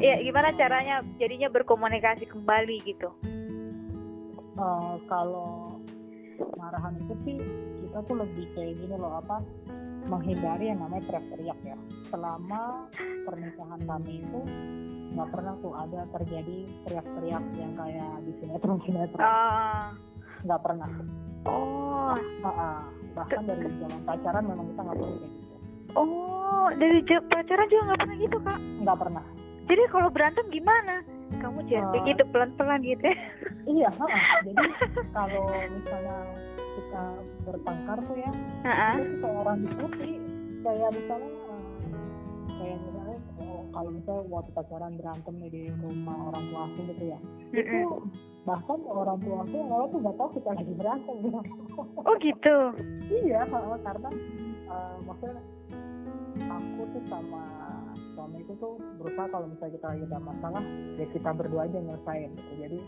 Iya, gimana caranya jadinya berkomunikasi kembali gitu? Uh, kalau marahan itu sih kita tuh lebih kayak gini loh, apa menghindari yang namanya teriak-teriak ya. Selama pernikahan kami itu nggak pernah tuh ada terjadi teriak-teriak yang kayak di sinetron-sinetron. Uh. Nggak pernah. Oh, ah, bahkan T- dari zaman pacaran memang kita nggak pernah kayak gitu. Oh, dari j- pacaran juga nggak pernah gitu kak? Nggak pernah. Jadi kalau berantem gimana? Kamu jangan uh, begitu pelan-pelan gitu ya? Iya, ah, jadi kalau misalnya kita bertengkar tuh ya, uh-uh. itu kayak orang diskusi, kayak misalnya, kayak misalnya oh, kalau misalnya waktu pacaran berantem nih di rumah orang tua aku gitu ya, uh-uh. itu bahkan orang tua aku malah tuh nggak tahu kita lagi berantem gitu. Oh gitu. Iya, karena uh, maksudnya aku tuh sama suami itu tuh berusaha kalau misalnya kita lagi ada masalah ya kita berdua aja nyelesain gitu, jadi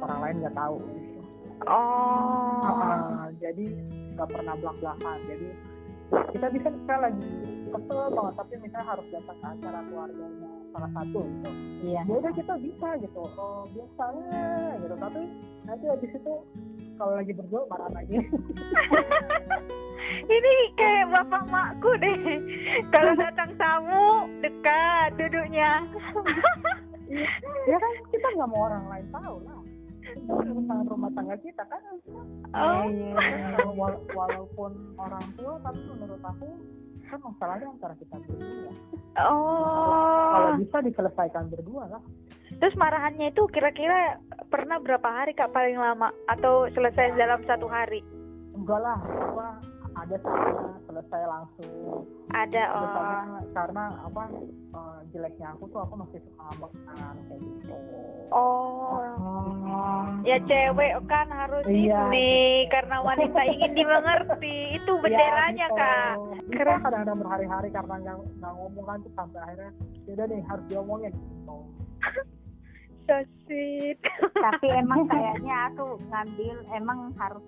orang lain nggak tahu gitu. Oh. Uh, jadi nggak pernah belak-belakan. Jadi kita bisa kita lagi kesel banget tapi misalnya harus datang ke acara keluarganya salah satu gitu. Iya. Ya udah kita bisa gitu. Oh, biasanya gitu. Tapi nanti habis itu kalau lagi berdua marah aja. Ini kayak bapak makku deh. Kalau datang tamu dekat duduknya. Ya kan kita nggak mau orang lain tahu lah. Tentang rumah tangga kita kan. Oh. Ya, wala- walaupun orang tua tapi menurut aku kan masalahnya antara kita berdua. Oh. Kalau bisa diselesaikan berdua lah. Terus marahannya itu kira-kira pernah berapa hari kak paling lama? Atau selesai dalam satu hari? Enggak lah, apa ada saatnya selesai langsung. Ada. Oh. Karena, karena apa uh, jeleknya aku tuh aku masih suka makan kayak gitu. Oh. Hmm. Ya cewek kan harus iya, ini gitu. Karena wanita ingin dimengerti. Itu benderanya ya, gitu. Kak. Kita kadang-kadang berhari-hari karena nggak nggak ngomong kan tuh sampai akhirnya yaudah nih harus diomongin. Gitu. So sweet. Tapi emang kayaknya aku ngambil emang harus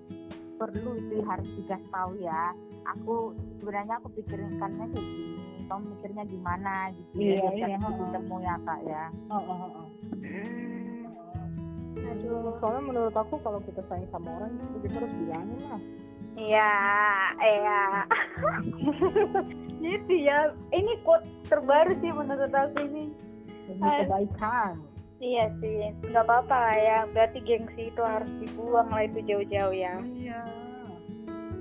perlu itu harus dikasih tahu ya. Aku sebenarnya aku pikirinkannya kayak gini, kamu mikirnya gimana gitu. Iya, ya, iya. Ketemu ya kak ya. Oh, oh, oh. Aduh. Soalnya menurut aku kalau kita sayang sama orang itu kita harus bilangin lah. Iya, iya. Gitu ya. Ini quote terbaru sih menurut aku ini. Demi kebaikan. Iya sih, nggak apa-apa lah ya. Berarti gengsi itu harus dibuang lah itu jauh-jauh ya. Iya.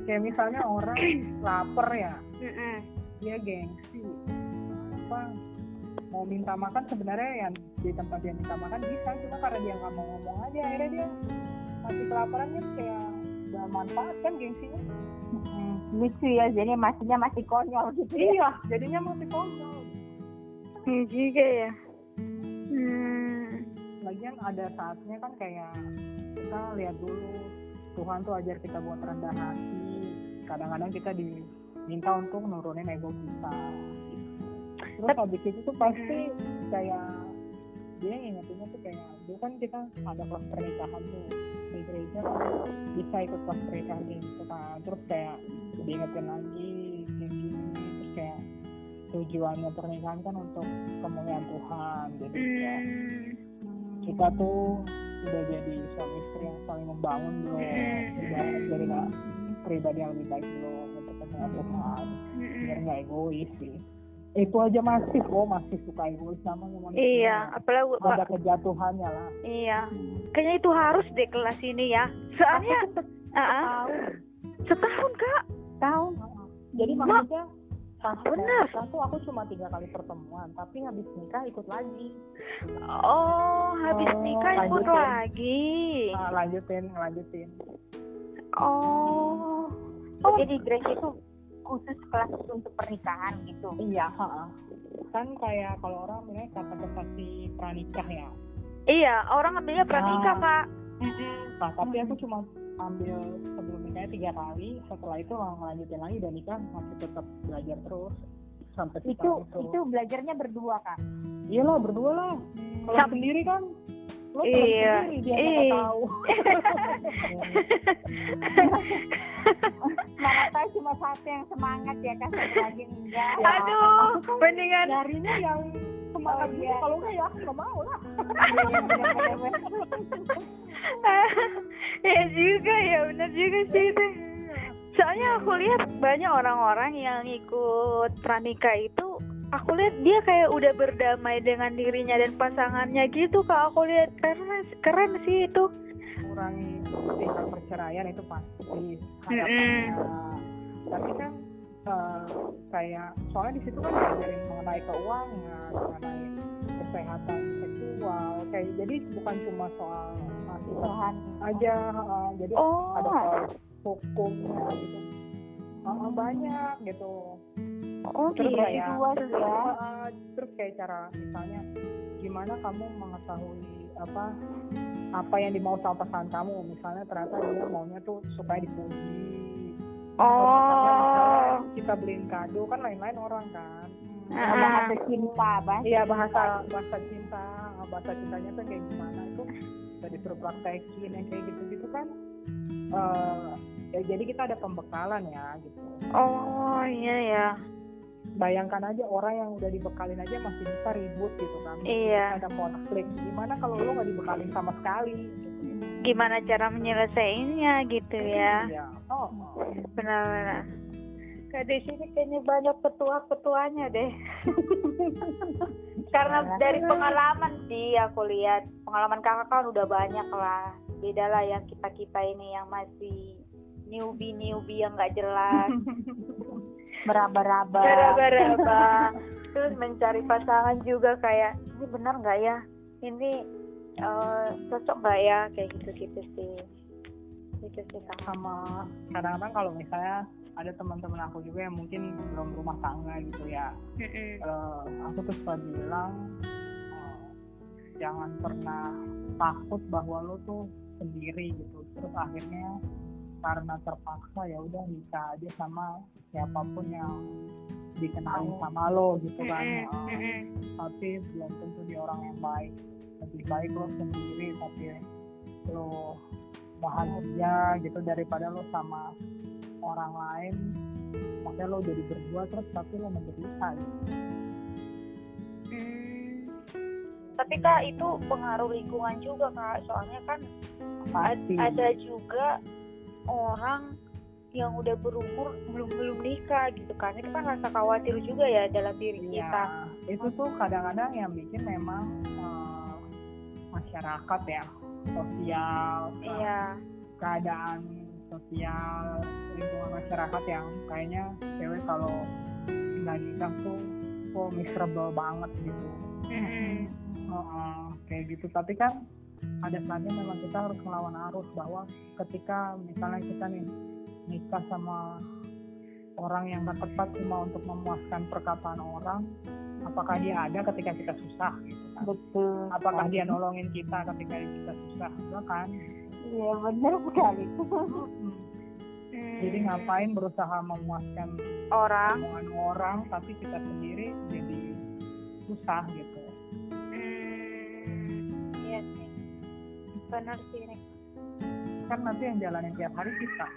Kayak misalnya orang lapar ya, mm-mm. dia gengsi. Apa? Mau minta makan sebenarnya yang di tempat dia minta makan bisa, cuma karena dia nggak mau ngomong aja, akhirnya dia masih kelaparan kan kayak nggak manfaat kan gengsinya. Mm-hmm. Lucu ya, jadi maksudnya masih konyol gitu. Iya, jadinya masih konyol. Iya juga ya. Hmm. Lagian ada saatnya kan kayak kita lihat dulu Tuhan tuh ajar kita buat rendah hati. Kadang-kadang kita diminta untuk nurunin ego kita. Terus habis itu tuh pasti kayak dia ingatnya tuh kayak dulu kan kita ada kelas pernikahan tuh di gereja kan bisa ikut kelas pernikahan gitu kan. Terus kayak diingetin lagi kayak gini terus kayak tujuannya pernikahan kan untuk kemuliaan Tuhan, jadi ya kita tuh sudah jadi suami istri yang saling membangun loh, sudah jadi nggak pribadi yang lebih baik loh untuk kemuliaan Tuhan, biar nggak egois sih. Itu aja masih, oh masih suka egois sama ngomongin. Iya, apalagi ada kejatuhannya lah. Iya, kayaknya itu harus deh kelas ini ya. Soalnya setahun, setahun kak, tahun. Jadi maksudnya. Pas benar, satu aku cuma tiga kali pertemuan, tapi habis nikah ikut lagi. Oh, habis oh, nikah lanjutin. Ikut lagi. Nah, lanjutin, lanjutin. Oh, oh. Jadi di gereja itu khusus kelas untuk pernikahan gitu. Iya, ha-ha. Kan kayak kalau orang mulai kata prestasi pranikah ya. Iya, orang ambilnya pranikah, Kak. Heeh. Nah, tapi aku cuma ambil sebelum nikah tiga kali, setelah itu lanjutin lagi dan nikah masih tetap belajar terus sampai itu itu. itu belajarnya berdua, Kak. Iyalah, berdua lah. Kalau Sab- sendiri kan lo iya. sendiri dia enggak tahu. Mama saya cuma satu yang semangat ya, Kak, satu lagi enggak. Ya. Aduh, mendingan darinya yang semangat oh, iya. Kalau enggak ya aku enggak mau lah. Ya juga ya, benar juga sih itu. Soalnya aku lihat banyak orang-orang yang ikut pranikah itu, aku lihat dia kayak udah berdamai dengan dirinya dan pasangannya gitu, Kak. Aku lihat keren, keren sih itu. Kurangi tingkat perceraian itu pasti harapannya. Tapi kan uh, kayak soalnya di situ kan ngajarin mengenai keuangan, mengenai kesehatan seksual, kayak jadi bukan cuma soal pernikahan aja, uh, jadi oh. ada soal hukumnya gitu, uh, banyak gitu. Oh, terus iya, kayak terus, ya. uh, terus kayak cara misalnya gimana kamu mengetahui apa apa yang dimau sama pasangan kamu, misalnya ternyata dia maunya tuh supaya dipuji. Oh, kita beliin kado kan lain-lain orang kan. Uh-huh. Bahasa cinta, bahasa. Iya, bahasa bahasa cinta, bahasa cintanya tuh kayak gimana itu dari praktekin yang kayak gitu-gitu kan. Uh, ya, jadi kita ada pembekalan ya gitu. Oh, iya ya. Bayangkan aja orang yang udah dibekalin aja masih bisa ribut gitu kan. Iya. Ada konflik. Gimana kalau lo enggak dibekalin sama sekali gitu. Gimana cara menyelesaikannya gitu ya. Iya. Oh, oh. Benar-benar. Kak Desi ini kayaknya banyak petua-petuanya deh. Karena dari pengalaman sih aku lihat, pengalaman kakak kan udah banyak lah. Beda lah yang kita-kita ini yang masih newbie-newbie yang gak jelas. Meraba-raba. Meraba-raba. Terus mencari pasangan juga kayak, ini benar gak ya? Ini uh, cocok gak ya? Kayak gitu-gitu sih. Gitu sih sama. Kadang-kadang kalau misalnya ada teman-teman aku juga yang mungkin belum rumah tangga gitu ya, uh, aku tuh suka bilang uh, jangan pernah takut bahwa lo tuh sendiri gitu. Terus akhirnya karena terpaksa ya udah nikah aja sama siapapun yang dikenalin sama lo gitu kan, uh, tapi belum tentu dia orang yang baik. Lebih baik lo sendiri tapi lo bahagia gitu daripada lo sama orang lain, makanya lo jadi berdua terus tapi lo menderita gitu. Hmm. Tapi Kak itu pengaruh lingkungan juga, Kak, soalnya kan pasti ada juga orang yang udah berumur belum belum nikah gitu kan, itu kan rasa khawatir juga ya dalam diri ya, kita. Itu tuh kadang-kadang yang bikin memang uh, masyarakat ya, sosial, iya. keadaan sosial, lingkungan masyarakat yang kayaknya cewek kalau nggak nikah tuh kok miserable banget gitu, mm-hmm. uh-uh, kayak gitu. Tapi kan ada saatnya memang kita harus melawan arus bahwa ketika misalnya kita nih nikah sama orang yang nggak tepat cuma untuk memuaskan perkataan orang, apakah dia ada ketika kita susah gitu kan? Betul. Apakah dia nolongin kita ketika kita susah juga kan? Iya benar sekali. hmm. Jadi ngapain berusaha memuaskan orang, orang tapi kita sendiri jadi susah gitu. Hmm. Iya sih. Benar sih ini. Kan nanti yang jalanin tiap hari kita.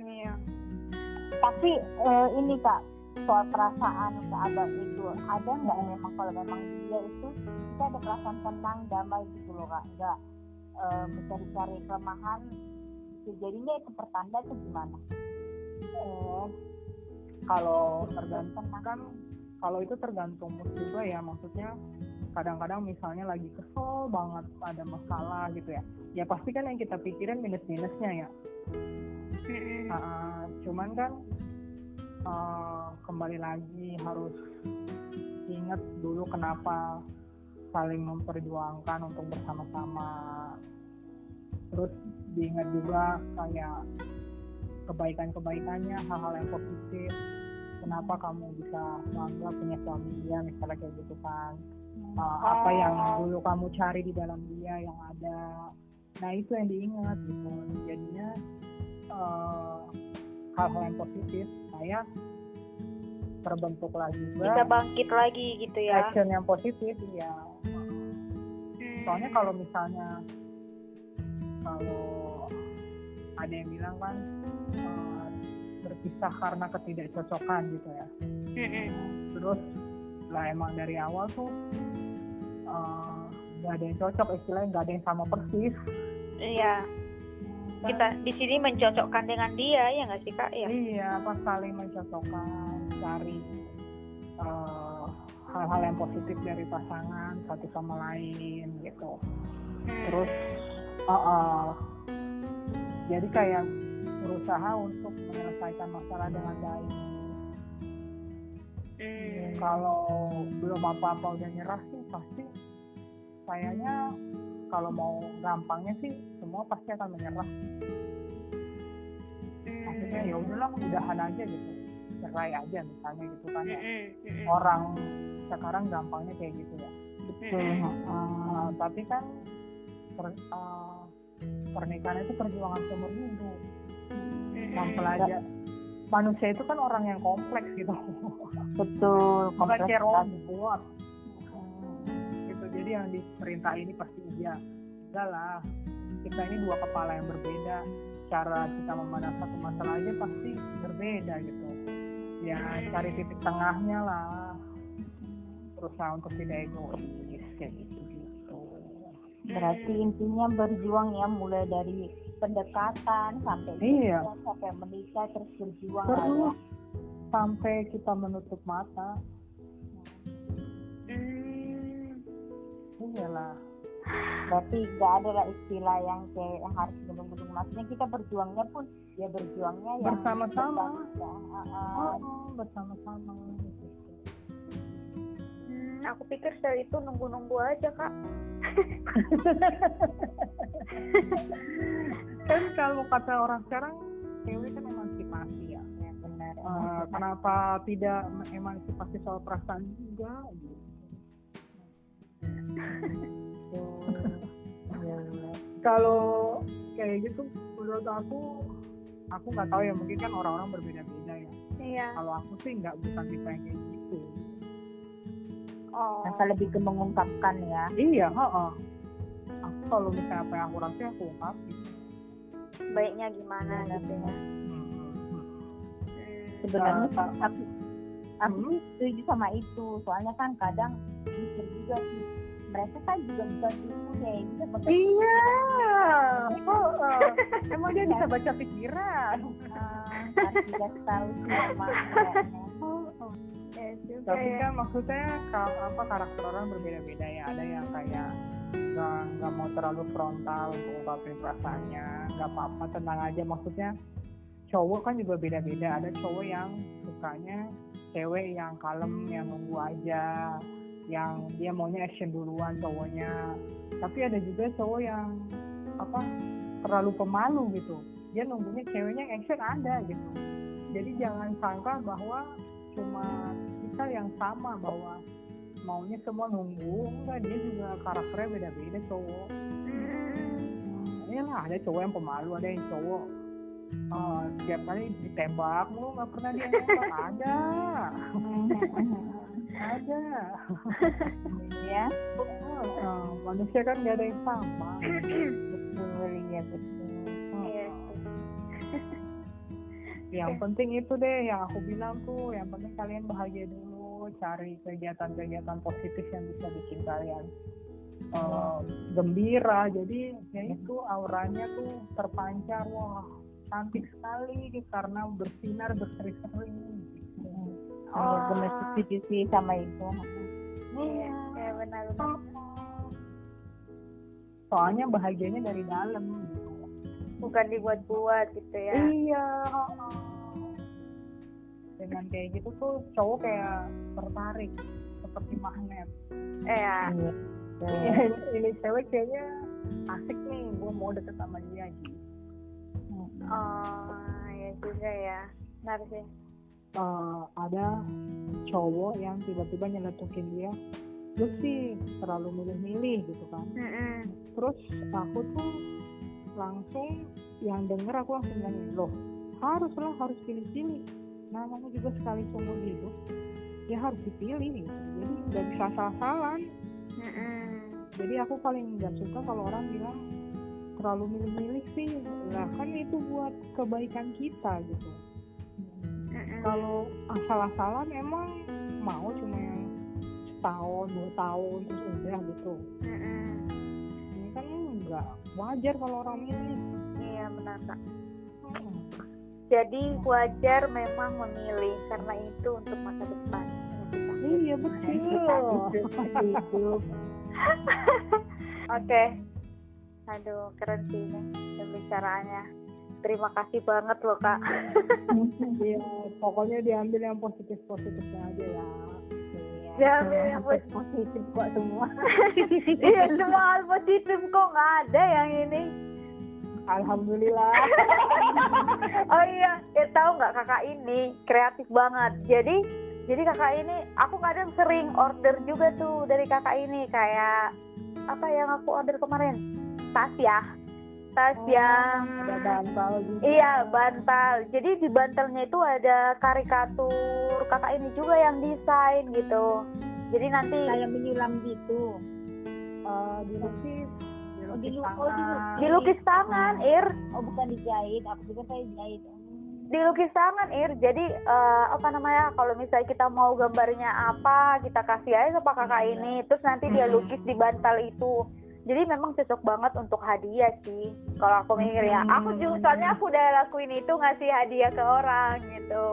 Iya. Tapi eh, ini Kak, soal perasaan ke abang itu ada nggak memang kalau memang dia itu kita ada perasaan tenang damai gitu loh, Kak? Nggak e, mencari-cari kelemahan itu, jadinya itu pertanda itu gimana? Oh, kalau tergantung kan, kalau itu tergantung mood juga ya, maksudnya kadang-kadang misalnya lagi kesel banget ada masalah gitu ya, ya pasti kan yang kita pikirin minus-minusnya ya. Nah, cuman kan Uh, kembali lagi harus ingat dulu kenapa saling memperjuangkan untuk bersama-sama. Terus diingat juga kayak kebaikan-kebaikannya, hal-hal yang positif. Kenapa kamu bisa bangga punya suami dia, misalnya kayak gitu kan. Uh, apa yang dulu kamu cari di dalam dia yang ada. Nah itu yang diingat gitu. Jadinya uh, hal-hal yang positif saya terbentuk lagi. Kita bangkit lagi gitu ya. Action yang positif ya. Hmm. Soalnya kalau misalnya kalau ada yang bilang kan uh, berpisah karena ketidakcocokan gitu ya. Hmm. Terus lah emang dari awal tuh uh, gak ada yang cocok, istilahnya gak ada yang sama persis. Iya. Dan kita di sini mencocokkan dengan dia ya nggak sih Kak ya? Iya, pas saling mencocokkan, cari uh, hal-hal yang positif dari pasangan satu sama lain gitu. Terus, uh, uh, jadi kayak berusaha untuk menyelesaikan masalah dengan baik. Hmm. Kalau belum apa-apa udah nyerah sih pasti kayaknya kalau mau gampangnya sih semua pasti akan menyerah. Mm. Akhirnya ya udahlah udahan aja gitu, cerai aja misalnya gitu kan ya. Mm. Orang sekarang gampangnya kayak gitu ya. Betul. Mm. Uh, tapi kan per, uh, pernikahan itu perjuangan seumur hidup. Mm. Mempelajari manusia itu kan orang yang kompleks gitu. Betul. Kompleks. Bukan cerobot. Jadi yang diperintah ini pasti iya. Enggak lah, kita ini dua kepala yang berbeda, cara kita memandang satu masalah aja pasti berbeda gitu. Ya cari titik tengahnya lah, berusaha untuk tidak egois kayak gitu gitu. Berarti intinya berjuang ya, mulai dari pendekatan sampai iya. Kita, sampai menikah terus berjuang terus, sampai kita menutup mata. Iyalah. Berarti gak ada lah istilah yang kayak yang harus gedung-gedung. Maksudnya kita berjuangnya pun ya berjuangnya ya bersama-sama. Oh, bersama-sama. Hmm, aku pikir setelah itu nunggu-nunggu aja Kak. Kan kalau kata orang sekarang cewek kan emansipasi ya. Ya benar. Uh, kenapa tidak emansipasi soal perasaan juga? Kalau kayak gitu menurut aku aku nggak tahu ya, mungkin kan orang-orang berbeda-beda ya. Iya. Kalau aku sih nggak, bukan tipe yang kayak gitu. Oh. Masa lebih ke mengungkapkan ya. Iya. Oh. Aku kalau misalnya apa yang aku rasa aku ungkapin. Baiknya gimana gitu ya. Sebenarnya aku aku setuju sama itu. Soalnya kan kadang mikir juga sih mereka kan juga bisa tipu deh, bisa baca iya pikiran. Oh, oh. Emang dia bisa baca pikiran harus uh, tahu sama oh. eh, tapi kan maksudnya kalau apa karakter orang berbeda-beda ya, ada yang kayak nggak nggak mau terlalu frontal untuk ungkapin perasaannya, nggak apa-apa tenang aja. Maksudnya cowok kan juga beda-beda, ada cowok yang sukanya cewek yang kalem, yang nunggu aja, yang dia maunya action duluan cowoknya. Tapi ada juga cowok yang apa terlalu pemalu gitu, dia nunggunya ceweknya action ada gitu. Jadi jangan sangka bahwa cuma kita yang sama, bahwa maunya semua nunggu. Enggak, dia juga karakternya beda-beda cowok. hmm, ya lah, ada cowok yang pemalu, ada yang cowok uh, setiap kali ditembak lu nggak pernah dia nembak. Ada ada ya. Oh, oh, manusia kan gak ada yang sama. Betul ya, betul. Oh. Yang penting itu deh yang aku bilang tuh, yang penting kalian bahagia dulu, cari kegiatan-kegiatan positif yang bisa bikin kalian uh, gembira. Jadi ya itu auranya tuh terpancar, wah cantik sekali karena bersinar berseri-seri. Oh, benar sih sama itu. Iya, ya benar-benar. Soalnya bahagianya dari dalam gitu. Bukan dibuat-buat gitu ya. Iya, heeh. Dengan kayak gitu tuh cowok kayak tertarik seperti magnet. Iya. Eh, ya. Ini cewek kayaknya asik nih, gua mau deket sama dia gitu. Oh, ya Iya juga ya, benar sih. Uh, ada cowok yang tiba-tiba nyeletukin dia, lu sih terlalu milih-milih gitu kan. Mm-hmm. Terus aku tuh langsung yang denger aku langsung nanya, loh haruslah harus pilih-pilih, namanya juga sekali seumur hidup dia harus dipilih gitu. Jadi nggak bisa salah-salahan. Mm-hmm. Jadi aku paling nggak suka kalau orang bilang terlalu milih-milih sih, lah kan itu buat kebaikan kita gitu. Kalau asal-asalan emang mau cuma yang setahun, dua tahun terus udah gitu. Mm-mm. Ini kan enggak wajar kalau orang milih. Iya benar Kak. Hmm. Jadi wajar memang memilih karena itu untuk masa depan. Iya betul. Hidup. Oke. Aduh keren sih ini pembicaraannya. Terima kasih banget loh Kak. Iya, pokoknya diambil yang positif-positifnya aja ya. Iya, diambil yang positif kok semua. Iya, semua hal positif kok, nggak ada yang ini. Alhamdulillah. Oh iya, ya tahu nggak Kakak ini kreatif banget. Jadi, jadi Kakak ini aku kadang sering order juga tuh dari Kakak ini, kayak apa yang aku order kemarin? Tas ya. Tas oh, yang bantal juga. Iya bantal, jadi di bantalnya itu ada karikatur Kakak ini juga yang desain gitu, jadi nanti kayak menyulam gitu, uh, dilukis oh, dilukis tangan, dilukis tangan hmm. Ir oh bukan dijahit, aku juga saya jahit hmm. dilukis tangan Ir, jadi uh, apa namanya kalau misalnya kita mau gambarnya apa kita kasih aja sama Kakak hmm. ini, terus nanti dia lukis di bantal itu. Jadi memang cocok banget untuk hadiah sih kalau aku mikir ya. Aku juga soalnya aku udah lakuin itu, ngasih hadiah ke orang gitu.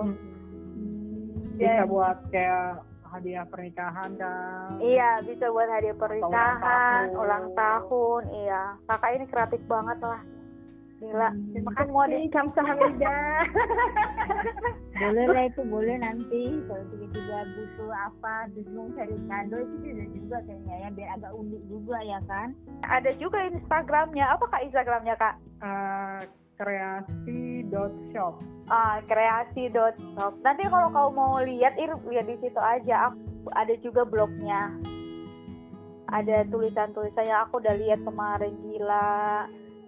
Bisa jadi, buat kayak hadiah pernikahan kan. Iya, bisa buat hadiah pernikahan, ulang tahun. ulang tahun, iya. Kakak ini kreatif banget lah. Gila, terima kasih mau di Kamsahamida. Boleh lah itu, boleh nanti kalau tiba-tiba butuh apa, bingung cari kado itu ada juga kayaknya ya, biar agak unik juga ya kan. Ada juga Instagramnya, apa Kak Instagramnya Kak? Uh, Kreati.Dot.Shop. Ah, Kreati.Dot.Shop. Nanti kalau kau mau lihat, Ir, lihat di situ aja. Ada juga blognya. Ada tulisan-tulisannya, aku udah lihat kemarin, gila.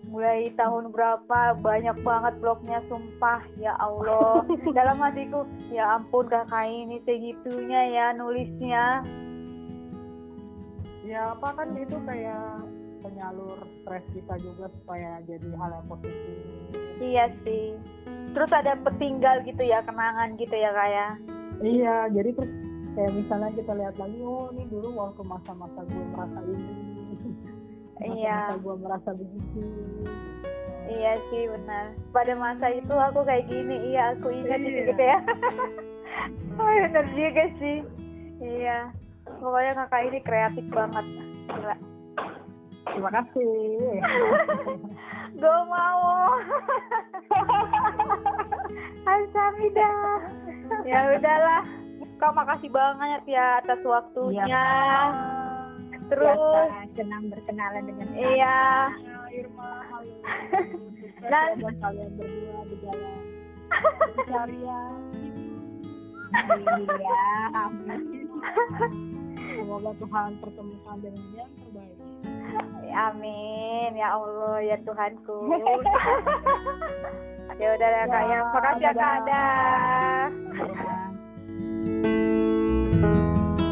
Mulai tahun berapa banyak banget blognya, sumpah ya Allah. Dalam hatiku ya ampun Kakak ini segitunya ya nulisnya ya, apa kan itu kayak penyalur stres kita juga supaya jadi hal yang positif. Iya sih, terus ada petinggal gitu ya, kenangan gitu ya Kak ya. Iya, jadi terus kayak misalnya kita lihat lagi, oh ini dulu waktu masa-masa gue merasa ini. Iya. Gue merasa begitu. Iya sih benar. Pada masa itu aku kayak gini, iya aku ingat iya. Gitu ya. Oh benar juga sih. Iya. Pokoknya Kakak ini kreatif banget. Gila. Terima kasih. Gue mau. Alhamdulillah. Ya udahlah. Kak makasih banget ya atas waktunya. Iya. Terus ya, senang berkenalan dengan Irma. Iya. Irma, halo. Dan buat kalian berdua di jalan karya. Iya, amin. Semoga Tuhan pertemukan dengan yang terbaik. Amin. Ya Allah, ya Tuhanku. Ya udah ya Kak, ya makasih ya Kak. Dadah.